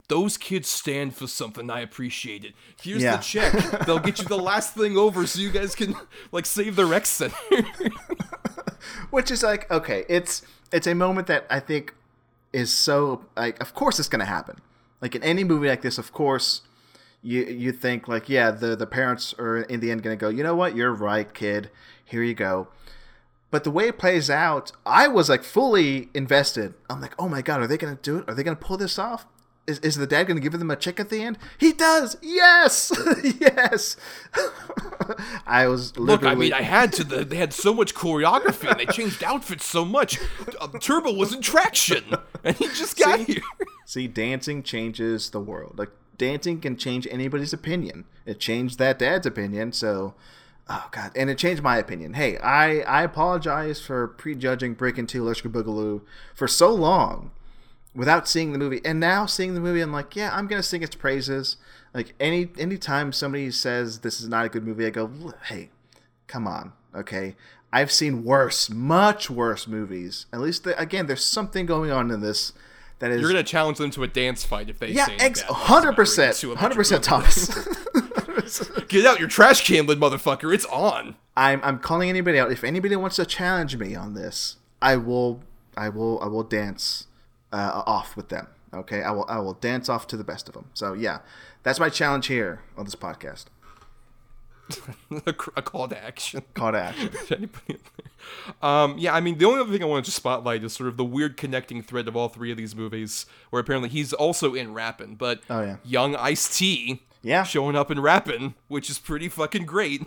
Those kids stand for something. I appreciate it. Here's yeah. the check. They'll get you the last thing over so you guys can, like, save the rec center. Which is like, okay, it's it's a moment that I think is so, like, of course it's going to happen. Like, in any movie like this, of course, you you think, like, yeah, the, the parents are in the end going to go, you know what? You're right, kid. Here you go. But the way it plays out, I was, like, fully invested. I'm like, oh, my God, are they going to do it? Are they going to pull this off? Is, is the dad going to give them a check at the end? He does. Yes. Yes. I was literally... Look, I mean, I had to. The, they had so much choreography and they changed outfits so much. Uh, Turbo was in traction and he just got see, here. See, dancing changes the world. Like, dancing can change anybody's opinion. It changed that dad's opinion. So, oh, God. And it changed my opinion. Hey, I, I apologize for prejudging Breakin' two Electric Boogaloo for so long, without seeing the movie. And now seeing the movie, I'm like, yeah, I'm going to sing its praises. Like, any anytime somebody says this is not a good movie, I go, hey, come on, okay? I've seen worse, much worse movies. At least, the, again, there's something going on in this that is... You're going to challenge them to a dance fight if they yeah, say ex- that. Yeah, one hundred percent. one hundred percent, Thomas. Get out your trash can lid, motherfucker. It's on. I'm I'm calling anybody out. If anybody wants to challenge me on this, I will, I will, I will dance... Uh, off with them, okay? I will I will dance off to the best of them. So, yeah, that's my challenge here on this podcast. a, cr- a call to action. Call to action. um, yeah, I mean, the only other thing I wanted to spotlight is sort of the weird connecting thread of all three of these movies, where apparently he's also in Rappin', but oh, yeah. young Ice-T yeah. showing up in Rappin', which is pretty fucking great.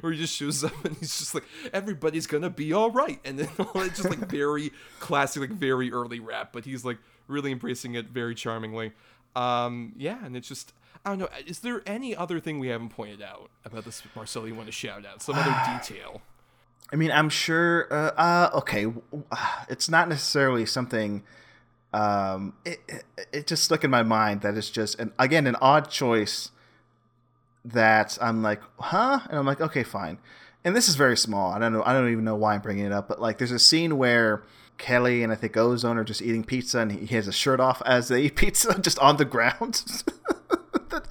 Where he just shows up and he's just like, everybody's gonna be all right. And then all it's just like very classic, like very early rap, but he's like really embracing it very charmingly. Um, yeah, and it's just, I don't know. Is there any other thing we haven't pointed out about this, Marcelo, you want to shout out? Some other detail? I mean, I'm sure, uh, uh okay, it's not necessarily something, um, it, it, it just stuck in my mind that it's just, an, again, an odd choice that I'm like, huh? And I'm like, okay, fine. And this is very small. I don't know. I don't even know why I'm bringing it up. But, like, there's a scene where Kelly and I think Ozone are just eating pizza, and he has a shirt off as they eat pizza, just on the ground. And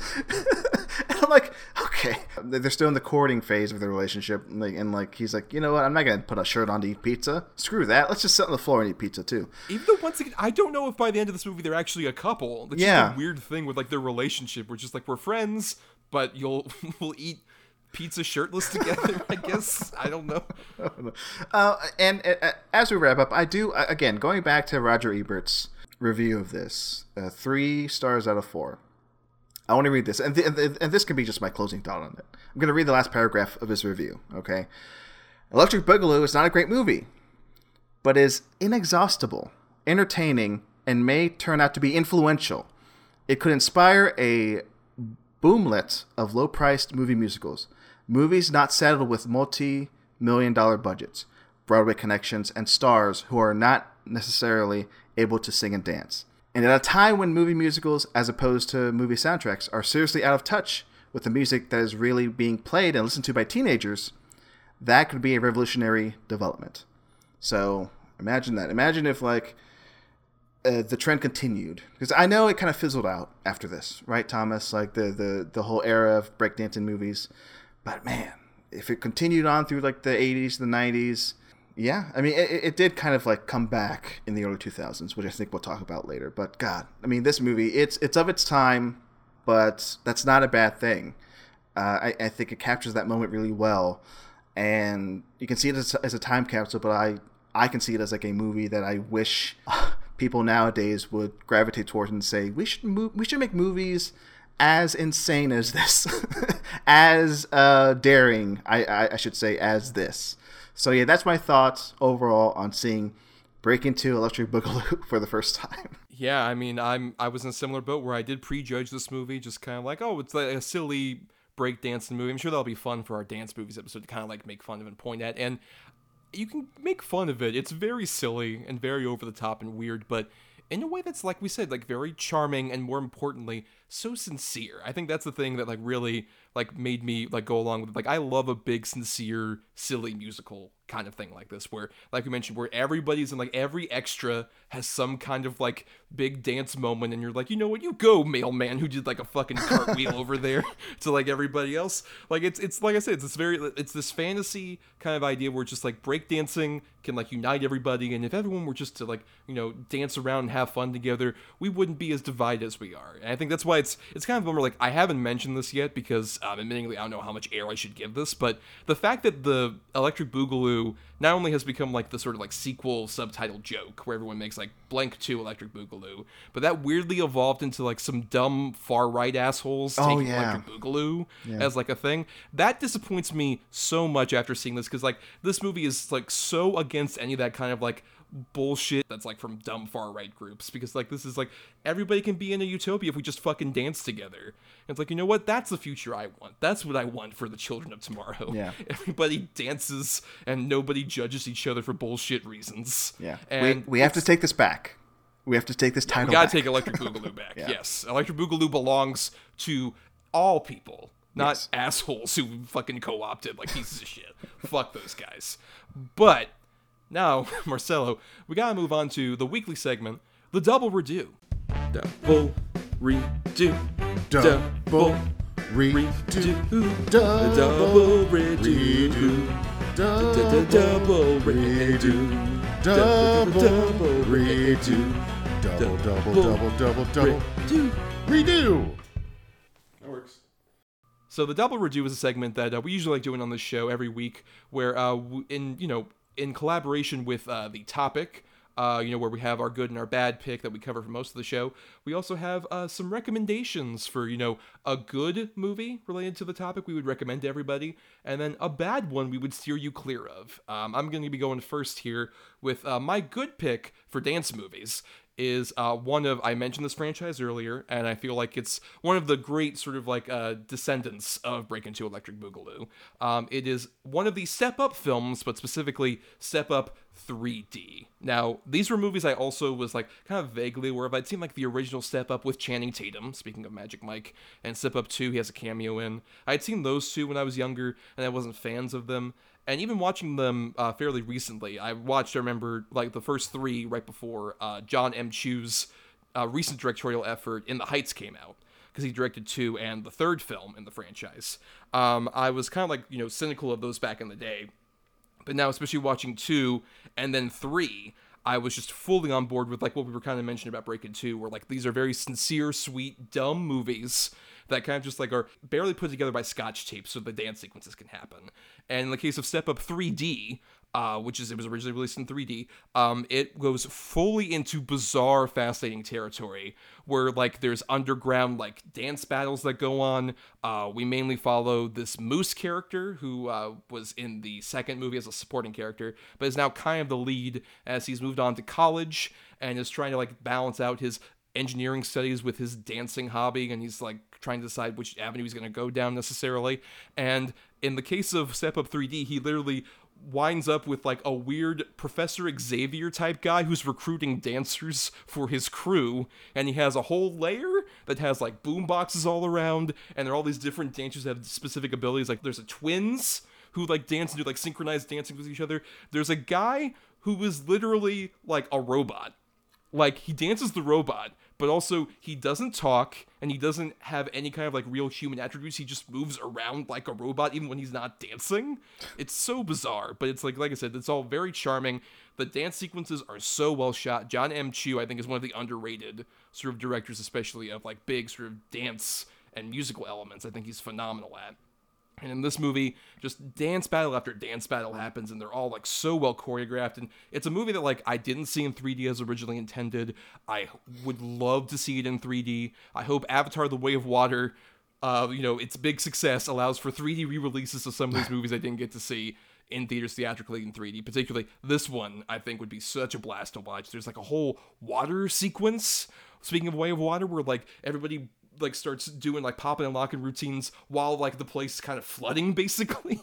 I'm like, okay. They're still in the courting phase of their relationship. And, like, and like he's like, you know what? I'm not going to put a shirt on to eat pizza. Screw that. Let's just sit on the floor and eat pizza, too. Even though, once again, I don't know if by the end of this movie they're actually a couple. It's yeah. just a weird thing with, like, their relationship. We're just like, we're friends, but you'll we'll eat pizza shirtless together, I guess. I don't know. Uh, and uh, as we wrap up, I do, uh, again, going back to Roger Ebert's review of this, uh, three stars out of four. I want to read this, and, th- and, th- and this can be just my closing thought on it. I'm going to read the last paragraph of his review, okay? Electric Boogaloo is not a great movie, but is inexhaustible, entertaining, and may turn out to be influential. It could inspire a boomlet of low-priced movie musicals, movies not saddled with multi-million dollar budgets, Broadway connections, and stars who are not necessarily able to sing and dance. And at a time when movie musicals, as opposed to movie soundtracks, are seriously out of touch with the music that is really being played and listened to by teenagers, that could be a revolutionary development. So imagine that. Imagine if, like, Uh, the trend continued, because I know it kind of fizzled out after this, right, Thomas? Like the the the whole era of breakdancing movies. But man, if it continued on through like the eighties, the nineties, yeah, I mean, it, it did kind of like come back in the early two thousands, which I think we'll talk about later. But God, I mean, this movie, it's it's of its time, but that's not a bad thing. Uh, I I think it captures that moment really well, and you can see it as, as a time capsule. But I I can see it as like a movie that I wish people nowadays would gravitate towards and say, we should move, we should make movies as insane as this, as uh, daring, I, I, I should say, as this. So yeah, that's my thoughts overall on seeing Breakin' two Electric Boogaloo for the first time. Yeah, I mean, I'm I was in a similar boat where I did prejudge this movie, just kind of like, oh, it's like a silly breakdancing movie. I'm sure that'll be fun for our dance movies episode to kind of like make fun of and point at. And you can make fun of it. It's very silly and very over the top and weird, but in a way that's, like we said, like very charming and, more importantly, so sincere. I think that's the thing that like really like made me like go along with it. Like, I love a big, sincere, silly musical kind of thing like this, where, like we mentioned, where everybody's in, like, every extra has some kind of like big dance moment, and you're like, you know what, you go, mailman who did like a fucking cartwheel over there to like everybody else. Like, it's it's like I said, it's this very it's this fantasy kind of idea where just like breakdancing can like unite everybody, and if everyone were just to like, you know, dance around and have fun together, we wouldn't be as divided as we are. And I think that's why it's it's kind of a bummer. Like, I haven't mentioned this yet because um, admittingly I don't know how much air I should give this, but the fact that the Electric Boogaloo not only has become like the sort of like sequel subtitle joke where everyone makes like blank two Electric Boogaloo, but that weirdly evolved into like some dumb far right assholes oh, taking yeah. Electric Boogaloo yeah. as like a thing. That disappoints me so much after seeing this, because like this movie is like so against any of that kind of like bullshit that's like from dumb far right groups, because like this is like everybody can be in a utopia if we just fucking dance together. And it's like, you know what, that's the future I want. That's what I want for the children of tomorrow. Yeah, everybody dances and nobody judges each other for bullshit reasons. Yeah, and we, we have to take this back. We have to take this title. We gotta back. Take Electric Boogaloo back. Yeah. Yes, Electric Boogaloo belongs to all people, not yes. assholes who fucking co-opted like pieces of shit. Fuck those guys. But now, Marcelo, we gotta move on to the weekly segment, the Double Redo. Double Redo. Double Redo. Double Redo. Double Redo. Double Redo. Double, double, double, double, double. Redo. That works. So the Double Redo is a segment that uh, we usually like doing on this show every week, where uh, in, you know, in collaboration with uh, the topic, uh, you know, where we have our good and our bad pick that we cover for most of the show, we also have uh, some recommendations for, you know, a good movie related to the topic we would recommend to everybody, and then a bad one we would steer you clear of. Um, I'm going to be going first here with uh, my good pick for dance movies is uh, one of, I mentioned this franchise earlier, and I feel like it's one of the great sort of like uh, descendants of Breakin' two Electric Boogaloo. Um, it is one of the Step Up films, but specifically Step Up three D. Now, these were movies I also was like kind of vaguely aware of. I'd seen like the original Step Up with Channing Tatum, speaking of Magic Mike, and Step Up two, he has a cameo in. I'd seen those two when I was younger, and I wasn't fans of them. And even watching them uh, fairly recently, I watched, I remember, like, the first three right before uh, John M. Chu's uh, recent directorial effort, In the Heights, came out, because he directed two and the third film in the franchise. Um, I was kind of, like, you know, cynical of those back in the day. But now, especially watching two and then three, I was just fully on board with, like, what we were kind of mentioning about Breakin' two, where, like, these are very sincere, sweet, dumb movies that kind of just, like, are barely put together by scotch tape so the dance sequences can happen. And in the case of Step Up three D, uh, which is, it was originally released in three D. Um, it goes fully into bizarre, fascinating territory where, like, there's underground, like, dance battles that go on. Uh, we mainly follow this Moose character who uh, was in the second movie as a supporting character, but is now kind of the lead as he's moved on to college and is trying to, like, balance out his engineering studies with his dancing hobby, and he's, like, trying to decide which avenue he's going to go down necessarily. And in the case of Step Up three D, he literally winds up with, like, a weird Professor Xavier type guy who's recruiting dancers for his crew, and he has a whole lair that has, like, boom boxes all around, and there are all these different dancers that have specific abilities. Like, there's a twins who, like, dance and do, like, synchronized dancing with each other. There's a guy who is literally, like, a robot. Like, he dances the robot, but also he doesn't talk and he doesn't have any kind of, like, real human attributes. He just moves around like a robot even when he's not dancing. It's so bizarre, but it's like, like I said, it's all very charming. The dance sequences are so well shot. John M. Chu, I think, is one of the underrated sort of directors, especially of, like, big sort of dance and musical elements. I think he's phenomenal at. And in this movie, just dance battle after dance battle happens, and they're all, like, so well choreographed. And it's a movie that, like, I didn't see in three D as originally intended. I would love to see it in three D. I hope Avatar: The Way of Water, uh, you know, its big success allows for three D re-releases of some of these movies I didn't get to see in theaters theatrically in three D. Particularly this one, I think, would be such a blast to watch. There's, like, a whole water sequence, speaking of Way of Water, where, like, everybody, like, starts doing, like, popping and locking routines while, like, the place is kind of flooding, basically.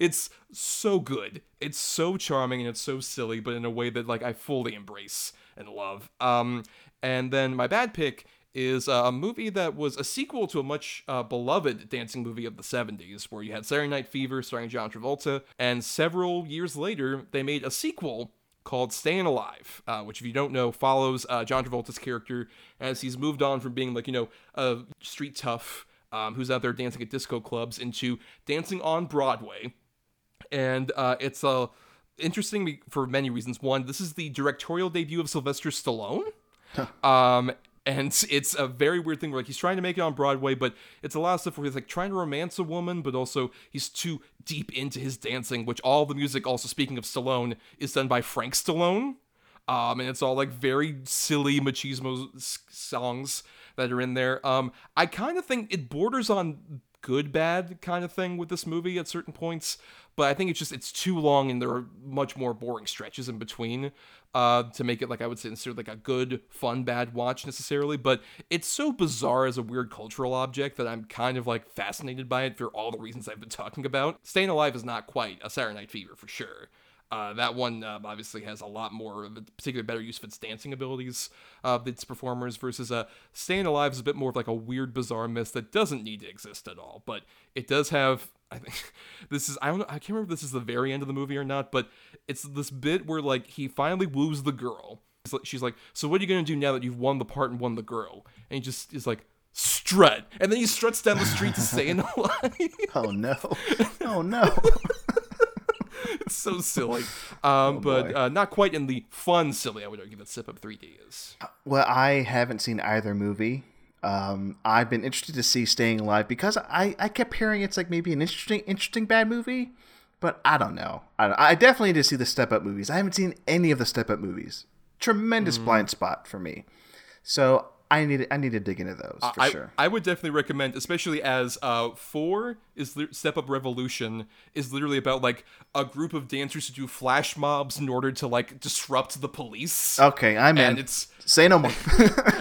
It's so good. It's so charming and it's so silly, but in a way that, like, I fully embrace and love. Um, and then my bad pick is a movie that was a sequel to a much uh, beloved dancing movie of the seventies, where you had Saturday Night Fever starring John Travolta, and several years later, they made a sequel called Staying Alive, uh, which, if you don't know, follows uh, John Travolta's character as he's moved on from being, like, you know, a street tough um, who's out there dancing at disco clubs into dancing on Broadway. And uh, it's uh, interesting for many reasons. One, this is the directorial debut of Sylvester Stallone. Huh. Um, and it's a very weird thing where, like, he's trying to make it on Broadway, but it's a lot of stuff where he's, like, trying to romance a woman, but also he's too deep into his dancing, which all the music, also speaking of Stallone, is done by Frank Stallone. Um, and it's all, like, very silly machismo s- songs that are in there. Um, I kind of think it borders on good, bad kind of thing with this movie at certain points, but I think it's just, it's too long and there are much more boring stretches in between uh, to make it, like, I would say, considered, like, a good, fun, bad watch necessarily, but it's so bizarre as a weird cultural object that I'm kind of, like, fascinated by it for all the reasons I've been talking about. Staying Alive is not quite a Saturday Night Fever, for sure. Uh, that one um, obviously has a lot more, particularly better use of its dancing abilities of uh, its performers, versus uh, Staying Alive is a bit more of, like, a weird, bizarre mess that doesn't need to exist at all. But it does have, I think, this is, I don't know, I can't remember if this is the very end of the movie or not, but it's this bit where, like, he finally woos the girl. She's like, so what are you going to do now that you've won the part and won the girl? And he just is like, strut. And then he struts down the street to Staying Alive. Oh, no. Oh, no. It's so silly, um, oh but uh, not quite in the fun silly, I would argue, that Step Up three D is. Well, I haven't seen either movie. Um, I've been interested to see Staying Alive because I, I kept hearing it's, like, maybe an interesting interesting bad movie, but I don't know. I, don't, I definitely need to see the Step Up movies. I haven't seen any of the Step Up movies. Tremendous mm. blind spot for me. So I need I need to dig into those for I, sure. I would definitely recommend, especially as uh, four is li- Step Up Revolution is literally about, like, a group of dancers who do flash mobs in order to, like, disrupt the police. Okay, I'm and in. It's, Say no more.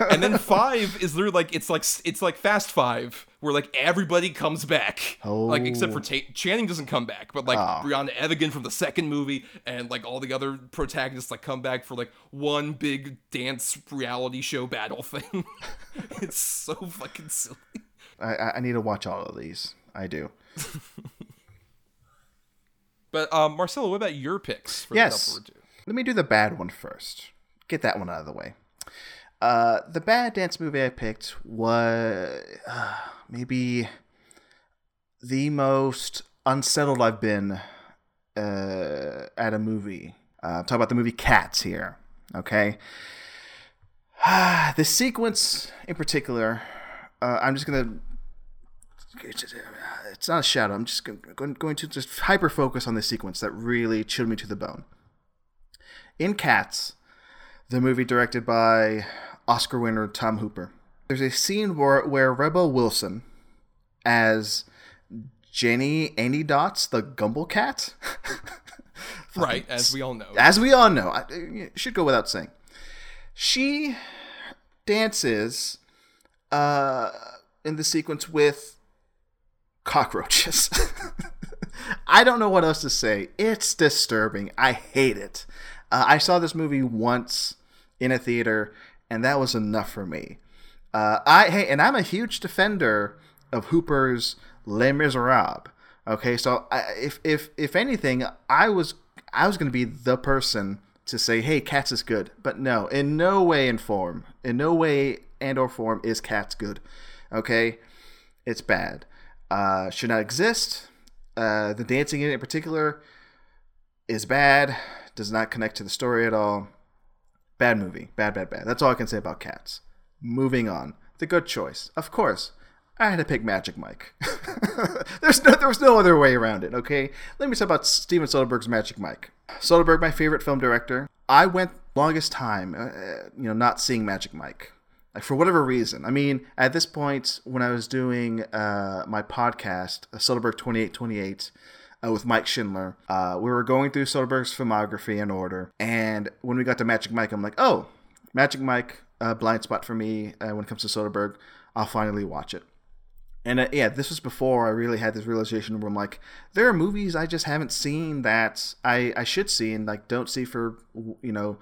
And then five is literally like it's like it's like Fast Five, where, like, everybody comes back, oh. like, except for Ta- Channing doesn't come back, but, like, oh. Brianna Evigan from the second movie and, like, all the other protagonists, like, come back for, like, one big dance reality show battle thing. It's so fucking silly. I, I need to watch all of these. I do. But um, Marcelo, what about your picks? For yes. The Let me do the bad one first. Get that one out of the way. Uh, the bad dance movie I picked was uh, maybe the most unsettled I've been uh, at a movie. Uh, I'm talking about the movie Cats here, okay? The sequence in particular, uh, I'm just going to it's not a shout out. I'm just going, going to just hyper focus on this sequence that really chilled me to the bone. In Cats, the movie directed by Oscar winner Tom Hooper, there's a scene where, where Rebel Wilson as Jenny Annie Dots, the Gumball Cat. Right, as we all know. As we all know. I, it should go without saying. She dances uh, in the sequence with cockroaches. I don't know what else to say. It's disturbing. I hate it. Uh, I saw this movie once in a theater, and that was enough for me. Uh, I hey, and I'm a huge defender of Hooper's Les Miserables. Okay, so I, if if if anything, I was I was going to be the person to say, "Hey, Cats is good," but no, in no way and form, in no way and or form is Cats good. Okay, it's bad. Uh, should not exist. Uh, the dancing in it in particular is bad. Does not connect to the story at all. Bad movie. Bad, bad, bad. That's all I can say about Cats. Moving on. The good choice. Of course, I had to pick Magic Mike. There's no, there was no other way around it, okay? Let me talk about Steven Soderbergh's Magic Mike. Soderbergh, my favorite film director. I went longest time, uh, you know, not seeing Magic Mike. Like, for whatever reason. I mean, at this point, when I was doing uh, my podcast, Soderbergh twenty-eight twenty-eight, Uh, with Mike Schindler, uh, we were going through Soderbergh's filmography in order, and when we got to Magic Mike, I'm like, oh, Magic Mike, uh, blind spot for me uh, when it comes to Soderbergh. I'll finally watch it. And uh, yeah, this was before I really had this realization where I'm like, there are movies I just haven't seen that I, I should see and like don't see for, you know,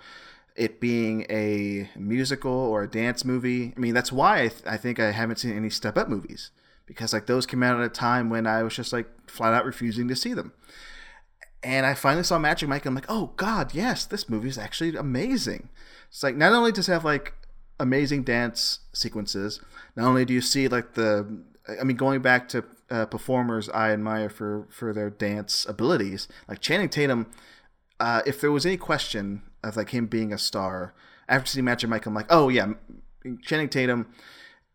it being a musical or a dance movie. I mean, that's why I, th- I think I haven't seen any Step Up movies. Because like those came out at a time when I was just like flat out refusing to see them. And I finally saw Magic Mike and I'm like, oh God, yes, this movie is actually amazing. It's like, not only does it have like amazing dance sequences, not only do you see like the, I mean, going back to uh, performers I admire for, for their dance abilities, like Channing Tatum, uh, if there was any question of like him being a star, after seeing Magic Mike, I'm like, oh yeah, Channing Tatum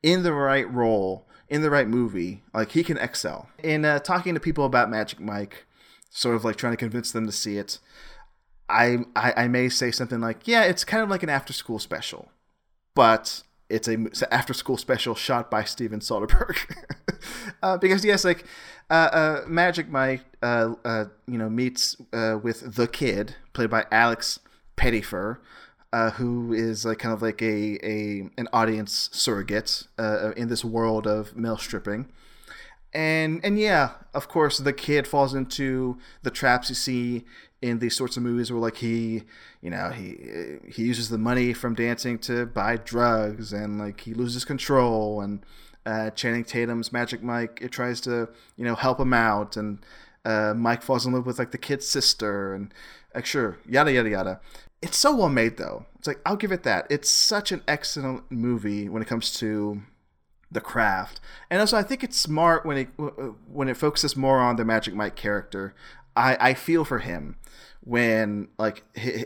in the right role, in the right movie, like he can excel. In uh, talking to people about Magic Mike, sort of like trying to convince them to see it, I, I I may say something like, yeah, it's kind of like an after-school special, but it's, a, it's an after-school special shot by Steven Soderbergh. uh, because yes, like uh, uh, Magic Mike, uh, uh, you know, meets uh, with the kid played by Alex Pettyfer, Uh, who is like kind of like a, a an audience surrogate uh, in this world of male stripping, and and yeah, of course the kid falls into the traps you see in these sorts of movies where like he, you know, he he uses the money from dancing to buy drugs and like he loses control, and uh, Channing Tatum's Magic Mike it tries to you know help him out, and uh, Mike falls in love with like the kid's sister and like sure yada yada yada. It's so well made, though. It's like, I'll give it that. It's such an excellent movie when it comes to the craft. And also, I think it's smart when it when it focuses more on the Magic Mike character. I, I feel for him when, like,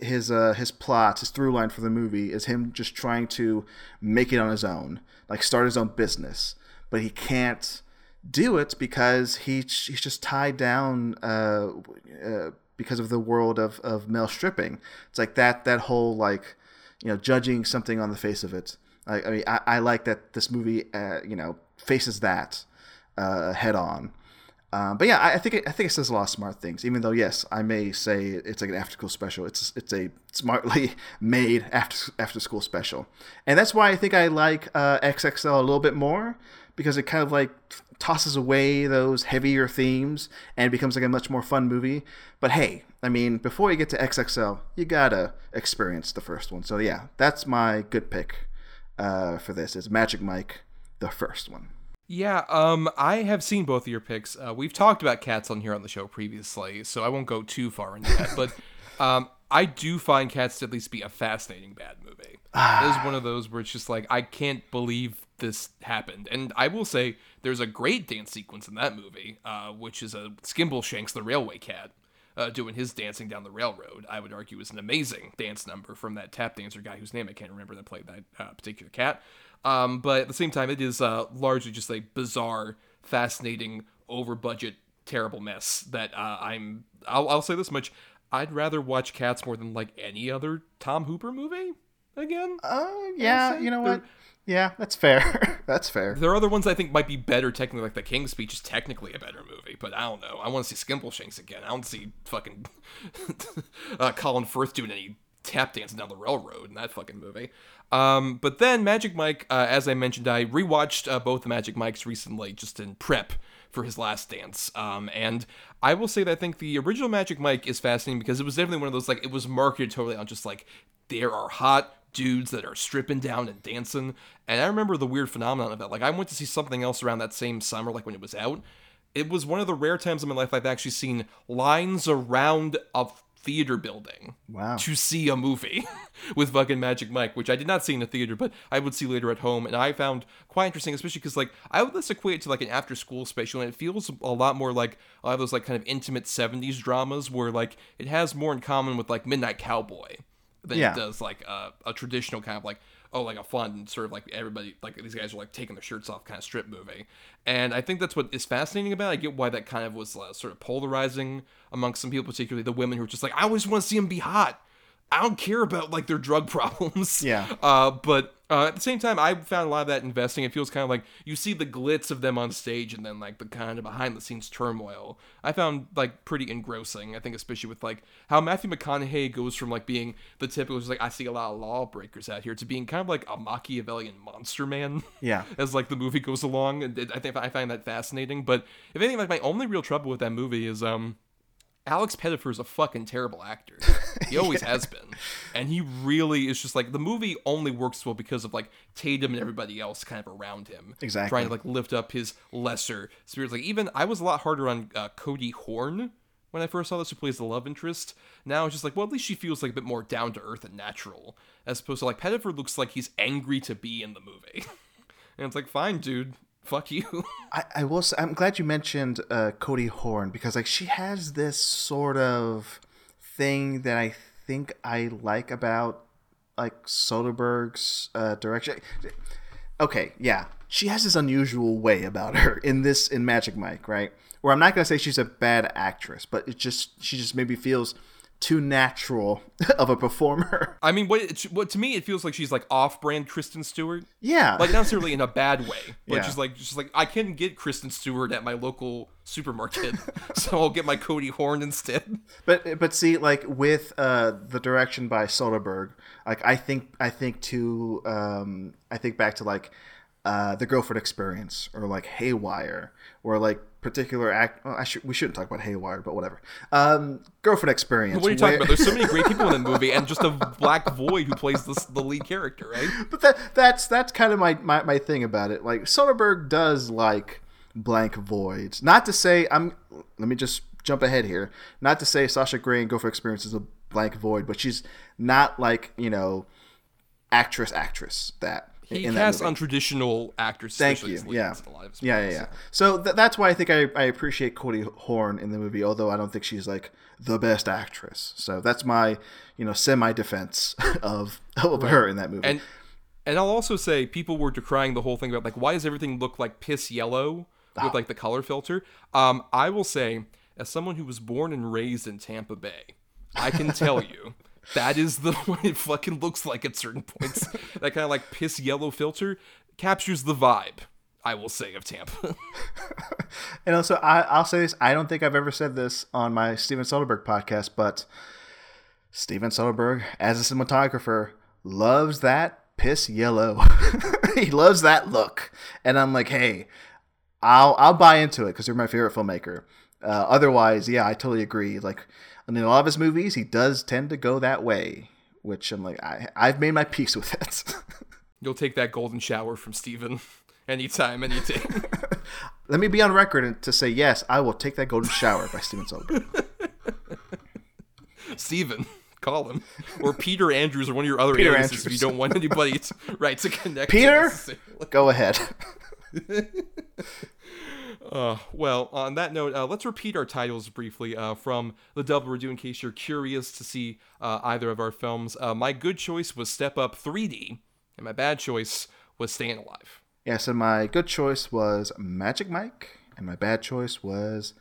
his uh, his plot, his through line for the movie is him just trying to make it on his own. Like, start his own business. But he can't do it because he he's just tied down uh, uh because of the world of, of male stripping. It's like that, that whole like, you know, judging something on the face of it. I, I mean, I, I like that this movie, uh, you know, faces that uh, head on. Um, but yeah, I, I think, it, I think it says a lot of smart things, even though, yes, I may say it's like an after school special. It's, it's a smartly made after, after school special. And that's why I think I like uh, X X L a little bit more, because it kind of like tosses away those heavier themes and becomes like a much more fun movie. But hey, I mean, before you get to X X L, you gotta experience the first one. So yeah, that's my good pick uh, for this. It's Magic Mike, the first one. Yeah, um, I have seen both of your picks. Uh, we've talked about Cats on here on the show previously, so I won't go too far into that. But um, I do find Cats to at least be a fascinating bad movie. It is one of those where it's just like, I can't believe this happened. And I will say there's a great dance sequence in that movie, uh, which is a Skimbleshanks the Railway Cat uh, doing his dancing down the railroad. I would argue is an amazing dance number from that tap dancer guy whose name I can't remember that played that uh, particular cat. Um, but at the same time, it is uh, largely just a bizarre fascinating, over-budget, terrible mess that uh, I'm... I'll, I'll say this much. I'd rather watch Cats more than, like, any other Tom Hooper movie again. Oh, uh, yeah, you know what? They're, yeah, that's fair. That's fair. There are other ones I think might be better technically, like The King's Speech is technically a better movie, but I don't know. I want to see Skimbleshanks again. I don't see fucking uh, Colin Firth doing any tap dancing down the railroad in that fucking movie. Um, but then Magic Mike, uh, as I mentioned, I rewatched uh, both the Magic Mikes recently just in prep for his Last Dance. Um, and I will say that I think the original Magic Mike is fascinating because it was definitely one of those, like, it was marketed totally on just, like, there are hot dudes that are stripping down and dancing. And I remember the weird phenomenon of that. Like, I went to see Something Else around that same summer, like, when it was out. It was one of the rare times in my life I've actually seen lines around a theater building wow. to see a movie with fucking Magic Mike, which I did not see in a theater, but I would see later at home. And I found quite interesting, especially because, like, I would just equate it to, like, an after-school special, and it feels a lot more like all those, like, kind of intimate seventies dramas where, like, it has more in common with, like, Midnight Cowboy than yeah. it does, like, a, a traditional kind of, like, oh, like, a fun sort of, like, everybody, like, these guys are, like, taking their shirts off kind of strip movie. And I think that's what is fascinating about it. I get why that kind of was uh, sort of polarizing amongst some people, particularly the women who were just like, I always want to see them be hot. I don't care about, like, their drug problems. Yeah. Uh, but uh, at the same time, I found a lot of that investing. It feels kind of like you see the glitz of them on stage and then, like, the kind of behind-the-scenes turmoil. I found, like, pretty engrossing, I think, especially with, like, how Matthew McConaughey goes from, like, being the typical, just like, I see a lot of lawbreakers out here, to being kind of like a Machiavellian monster man. Yeah. As, like, the movie goes along. And I think I find that fascinating. But if anything, like, my only real trouble with that movie is... um. Alex Pettifer is a fucking terrible actor. He always yeah. has been. And he really is just, like, the movie only works well because of, like, Tatum and everybody else kind of around him. Exactly. Trying to, like, lift up his lesser spirits. Like, even, I was a lot harder on uh, Cody Horn when I first saw this, who plays the love interest. Now it's just like, well, at least she feels, like, a bit more down-to-earth and natural. As opposed to, like, Pettifer looks like he's angry to be in the movie. And it's like, fine, dude. Fuck you. I, I will say, I'm glad you mentioned uh, Cody Horn, because, like, she has this sort of thing that I think I like about, like, Soderbergh's uh, direction. Okay, yeah. She has this unusual way about her in this, in Magic Mike, right? Where I'm not going to say she's a bad actress, but it just, she just maybe feels too natural of a performer. I mean, what, it, what to me, it feels like she's, like, off-brand Kristen Stewart. Yeah. Like, not necessarily in a bad way. But yeah. she's, like, she's like, I can get Kristen Stewart at my local supermarket, so I'll get my Cody Horn instead. But but see, like, with uh, the direction by Soderbergh, like, I think, I think to, um, I think back to, like, uh, The Girlfriend Experience, or, like, Haywire, or, like, particular act. Well, I should. We shouldn't talk about Haywire, but whatever. Um, Girlfriend Experience. What are you where... talking about? There's so many great people in the movie, and just a black void who plays this, the lead character, right? But that that's that's kind of my, my, my thing about it. Like, Soderbergh does like blank voids. Not to say I'm. Let me just jump ahead here. Not to say Sasha Grey in Girlfriend Experience is a blank void, but she's not, like, you know, actress actress that. He casts untraditional actors. Thank you. Yeah. A lot of his yeah, yeah, yeah. So th- that's why I think I, I appreciate Cody Horn in the movie, although I don't think she's, like, the best actress. So that's my, you know, semi-defense of, of right. her in that movie. And and I'll also say people were decrying the whole thing about, like, why does everything look like piss yellow oh. with, like, the color filter? Um, I will say, as someone who was born and raised in Tampa Bay, I can tell you. That is the what it fucking looks like at certain points. That kind of, like, piss yellow filter captures the vibe, I will say, of Tampa. And also, I, I'll say this. I don't think I've ever said this on my Steven Soderbergh podcast, but Steven Soderbergh, as a cinematographer, loves that piss yellow. He loves that look. And I'm like, hey, I'll, I'll buy into it because you're my favorite filmmaker. Uh, otherwise, yeah, I totally agree. Like, and in a lot of his movies, he does tend to go that way, which I'm like, I, I've made my peace with it. You'll take that golden shower from Steven anytime, any day. Let me be on record to say, yes, I will take that golden shower by Steven Soderbergh. Steven, call him. Or Peter Andrews, or one of your other Peter aliases Andrews. If you don't want anybody to, right, to connect. Peter, to go ahead. Uh, well, on that note, uh, let's repeat our titles briefly uh, from the double review in case you're curious to see uh, either of our films. Uh, my good choice was Step Up three D, and my bad choice was Staying Alive. Yeah, so my good choice was Magic Mike, and my bad choice was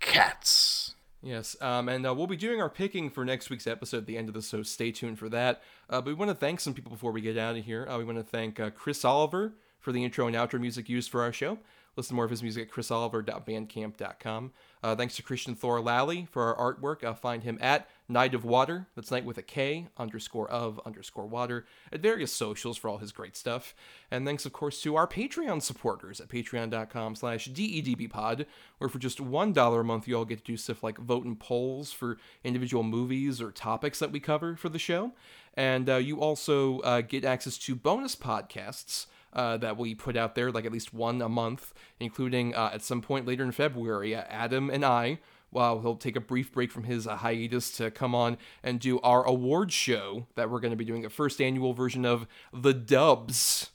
Cats. Yes, um, and uh, we'll be doing our picking for next week's episode at the end of this, so stay tuned for that. Uh, but we want to thank some people before we get out of here. Uh, we want to thank uh, Chris Oliver for the intro and outro music used for our show. Listen to more of his music at chris oliver dot bandcamp dot com. Uh, thanks to Christian Thor Lally for our artwork. Uh, find him at Night of Water. That's Night with a K, underscore of, underscore water, at various socials for all his great stuff. And thanks, of course, to our Patreon supporters at patreon dot com slash D E D B pod, where for just one dollar a month, you all get to do stuff like vote in polls for individual movies or topics that we cover for the show. And uh, you also uh, get access to bonus podcasts Uh, that we put out there, like at least one a month, including uh, at some point later in February, uh, Adam and I, well, he'll take a brief break from his uh, hiatus to come on and do our award show that we're going to be doing, a first annual version of The Dubs,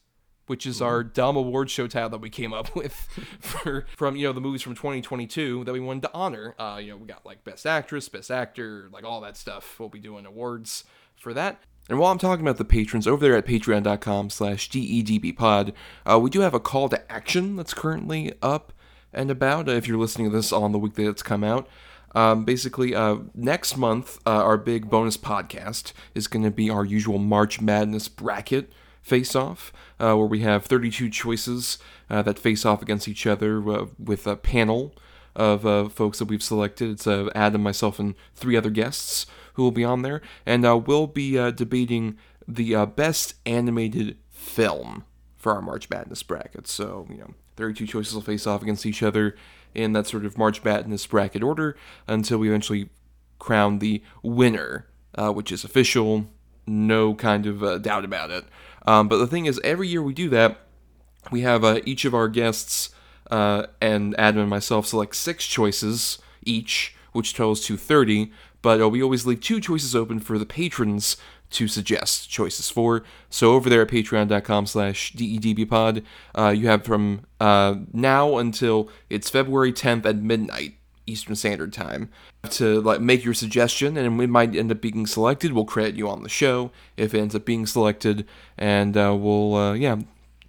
which is our dumb award show title that we came up with for, from, you know, the movies from twenty twenty-two that we wanted to honor. Uh, you know, we got like Best Actress, Best Actor, like all that stuff. We'll be doing awards for that. And while I'm talking about the patrons over there at patreon dot com slash D E D B pod, uh, we do have a call to action that's currently up and about, uh, if you're listening to this on the week that it's come out. Um, basically, uh, next month, uh, our big bonus podcast is going to be our usual March Madness bracket face-off, uh, where we have thirty-two choices uh, that face off against each other uh, with a panel of uh, folks that we've selected. It's uh, Adam, myself, and three other guests who will be on there, and uh, we'll be uh, debating the uh, best animated film for our March Madness bracket. So, you know, thirty-two choices will face off against each other in that sort of March Madness bracket order until we eventually crown the winner, uh, which is official, no kind of uh, doubt about it. Um, but the thing is, every year we do that, we have uh, each of our guests uh, and Adam and myself select six choices each, which totals to thirty, but uh, we always leave two choices open for the patrons to suggest choices for. So over there at patreon dot com slash D E D B pod, uh, you have from uh, now until it's February tenth at midnight Eastern Standard Time to like make your suggestion, and we might end up being selected. We'll credit you on the show if it ends up being selected, and uh, we'll, uh, yeah,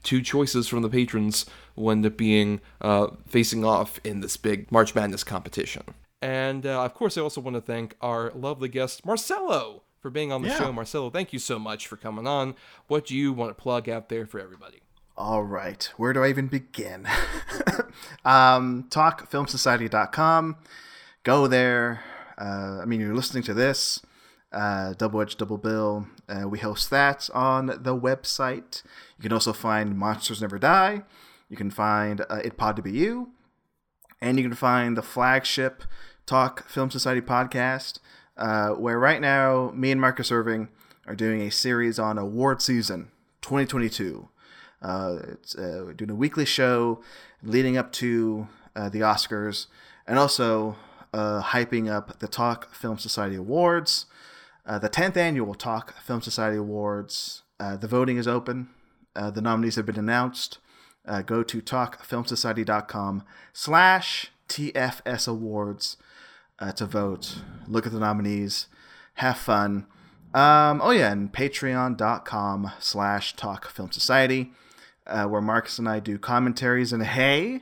two choices from the patrons will end up being uh, facing off in this big March Madness competition. And, uh, of course, I also want to thank our lovely guest, Marcelo, for being on the yeah. show. Marcelo, thank you so much for coming on. What do you want to plug out there for everybody? All right. Where do I even begin? um, talk film society dot com. Go there. Uh, I mean, you're listening to this. Uh, Double Edge, Double Bill. Uh, we host that on the website. You can also find Monsters Never Die. You can find uh, It Pod to Be You. And you can find the flagship Talk Film Society podcast, uh, where right now me and Marcus Irving are doing a series on award season twenty twenty-two. Uh, it's, uh, we're doing a weekly show leading up to uh, the Oscars, and also uh, hyping up the Talk Film Society Awards, uh, the tenth annual Talk Film Society Awards. Uh, the voting is open. Uh, the nominees have been announced. Uh, go to talk film society dot com slash T F S awards uh, to vote. Look at the nominees. Have fun. Um, oh, yeah, and patreon dot com slash talk film society, uh, where Marcus and I do commentaries. And hey,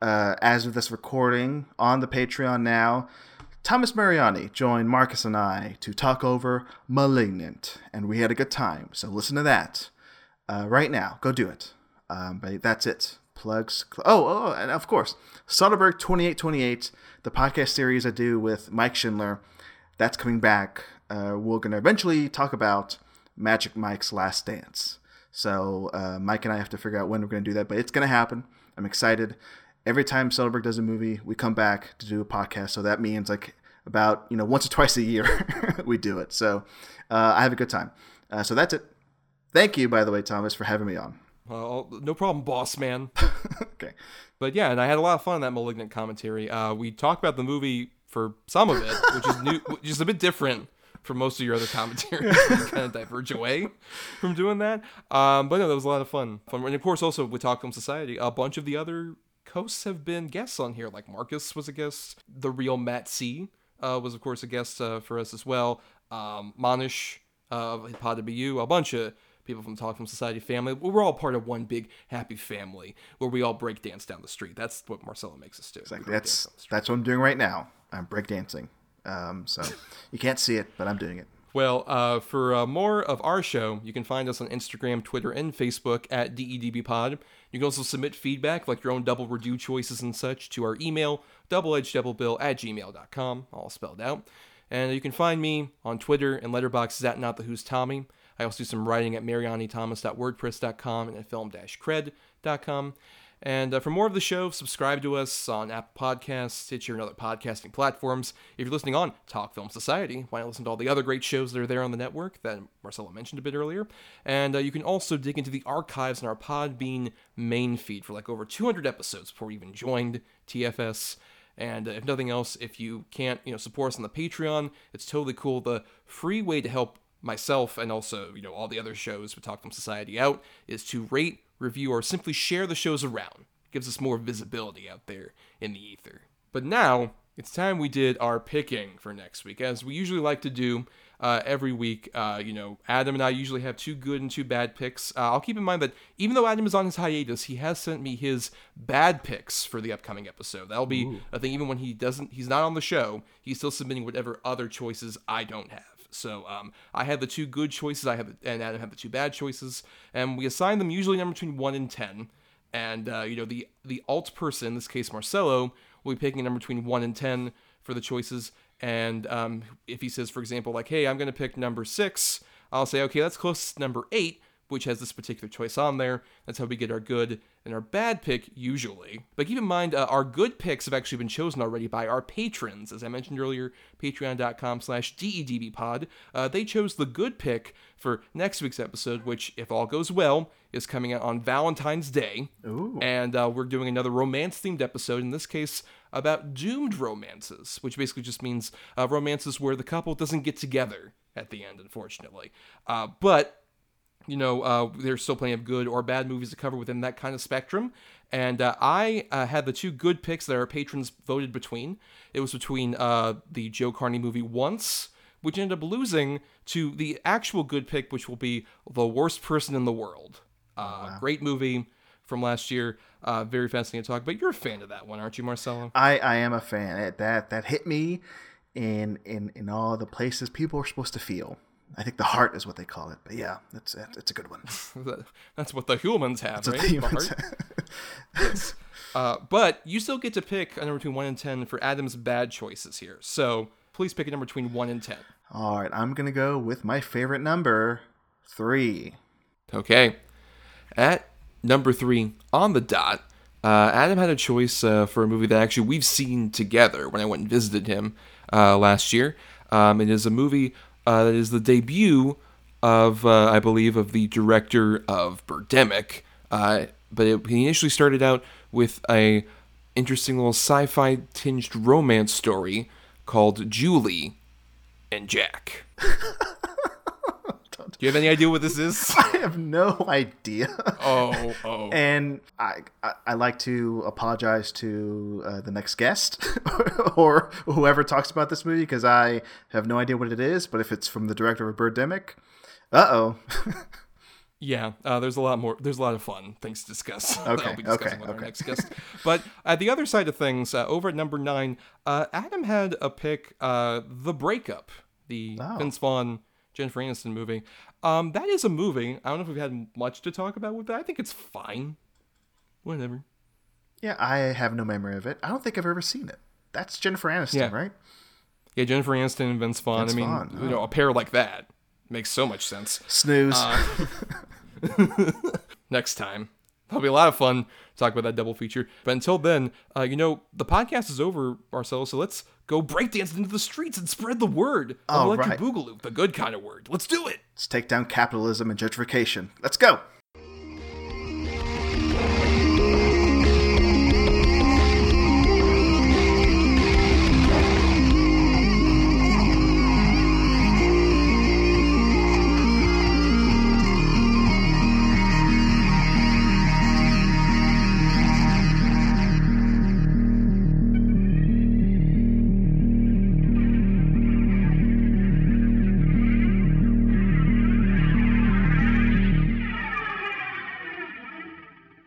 uh, as of this recording on the Patreon now, Thomas Mariani joined Marcus and I to talk over Malignant, and we had a good time. So listen to that uh, right now. Go do it. Um, but that's it. Plugs. Cl- oh, oh, and of course, Soderbergh twenty-eight twenty-eight, the podcast series I do with Mike Schindler, that's coming back. Uh, we're going to eventually talk about Magic Mike's Last Dance. So uh, Mike and I have to figure out when we're going to do that, but it's going to happen. I'm excited. Every time Soderbergh does a movie, we come back to do a podcast. So that means like about, you know, once or twice a year we do it. So uh, I have a good time. Uh, so that's it. Thank you, by the way, Thomas, for having me on. Uh, no problem, boss man. Okay. But yeah, and I had a lot of fun in that Malignant commentary. Uh, we talked about the movie for some of it, which is new, which is a bit different from most of your other commentaries. You kind of diverge away from doing that. Um, but no, that was a lot of fun. fun. And of course, also with Talk Film Society, a bunch of the other hosts have been guests on here. Like Marcus was a guest. The real Matt C. Uh, was, of course, a guest uh, for us as well. Um, Manish uh, of Hip Hop to Be You. A bunch of people from the Talk Film Society family. We're all part of one big happy family where we all break dance down the street. That's what Marcelo makes us do. Exactly. That's that's what I'm doing right now. I'm break dancing. Um, so you can't see it, but I'm doing it. Well, uh, for uh, more of our show, you can find us on Instagram, Twitter, and Facebook at D E D B Pod. You can also submit feedback, like your own double redo choices and such, to our email, double edged double bill at gmail dot com, all spelled out. And you can find me on Twitter and Letterboxd at Not The Who's Tommy. I also do some writing at mariani thomas dot wordpress dot com and at film dash cred dot com. And uh, for more of the show, subscribe to us on Apple Podcasts, Stitcher, and other podcasting platforms. If you're listening on Talk Film Society, why not listen to all the other great shows that are there on the network that Marcelo mentioned a bit earlier? And uh, you can also dig into the archives in our Podbean main feed for like over two hundred episodes before you even joined T F S. And uh, if nothing else, if you can't, you know, support us on the Patreon, it's totally cool. The free way to help myself and also, you know, all the other shows with Talk Film Society out is to rate, review, or simply share the shows around. It gives us more visibility out there in the ether. But now, it's time we did our picking for next week, as we usually like to do uh, every week. Uh, you know, Adam and I usually have two good and two bad picks. Uh, I'll keep in mind that even though Adam is on his hiatus, he has sent me his bad picks for the upcoming episode. That'll be Ooh. I think even when he doesn't, he's not on the show, he's still submitting whatever other choices I don't have. So um, I had the two good choices, I have, and Adam had the two bad choices, and we assign them usually number between one and ten. And uh, you know, the the alt person, in this case Marcelo, will be picking a number between one and ten for the choices. And um, if he says, for example, like, "Hey, I'm going to pick number six," I'll say, "Okay, that's close to number eight," which has this particular choice on there. That's how we get our good and our bad pick, usually. But keep in mind, uh, our good picks have actually been chosen already by our patrons. As I mentioned earlier, patreon dot com slash D E D B pod. Uh, they chose the good pick for next week's episode, which, if all goes well, is coming out on Valentine's Day. Ooh. And uh, we're doing another romance-themed episode, in this case, about doomed romances, which basically just means uh, romances where the couple doesn't get together at the end, unfortunately. Uh, but... You know, uh, there's still plenty of good or bad movies to cover within that kind of spectrum. And uh, I uh, had the two good picks that our patrons voted between. It was between uh, the Joe Carney movie Once, which ended up losing, to the actual good pick, which will be The Worst Person in the World. Uh, wow. Great movie from last year. Uh, very fascinating to talk. But you're a fan of that one, aren't you, Marcelo? I, I am a fan. That that hit me in, in, in all the places people are supposed to feel. I think the heart is what they call it, but yeah, it's it's a good one. That's what the humans have, That's right? The humans the heart. Yes. uh, but you still get to pick a number between one and ten for Adam's bad choices here. So please pick a number between one and ten. All right, I'm gonna go with my favorite number, three. Okay, at number three on the dot, uh, Adam had a choice uh, for a movie that actually we've seen together when I went and visited him uh, last year. Um, it is a movie. Uh, that is the debut of, uh, I believe, of the director of Birdemic. Uh, but it, he initially started out with a interesting little sci-fi tinged romance story called Julie and Jack. Do you have any idea what this is? I have no idea. Oh, oh. And I, I, I like to apologize to uh, the next guest or whoever talks about this movie, because I have no idea what it is. But if it's from the director of Birdemic, uh-oh. Yeah, uh, there's a lot more. There's a lot of fun things to discuss. Okay, I'll be discussing okay, with okay. our next guest. But at the other side of things, uh, over at number nine, uh, Adam had a pick, uh, The Breakup, the oh. Vince Vaughn Jennifer Aniston movie. Um, that is a movie. I don't know if we've had much to talk about with that. I think it's fine. Whatever. Yeah, I have no memory of it. I don't think I've ever seen it. That's Jennifer Aniston, yeah. right? Yeah, Jennifer Aniston and Vince Vaughn. Vince I mean, Vaughn. you know, a pair like that makes so much sense. Snooze. Uh, next time. That'll be a lot of fun to talk about that double feature. But until then, uh, you know, the podcast is over, Marcelo, so let's go breakdance into the streets and spread the word of oh, Electric right. Boogaloo, the good kind of word. Let's do it. Let's take down capitalism and gentrification. Let's go.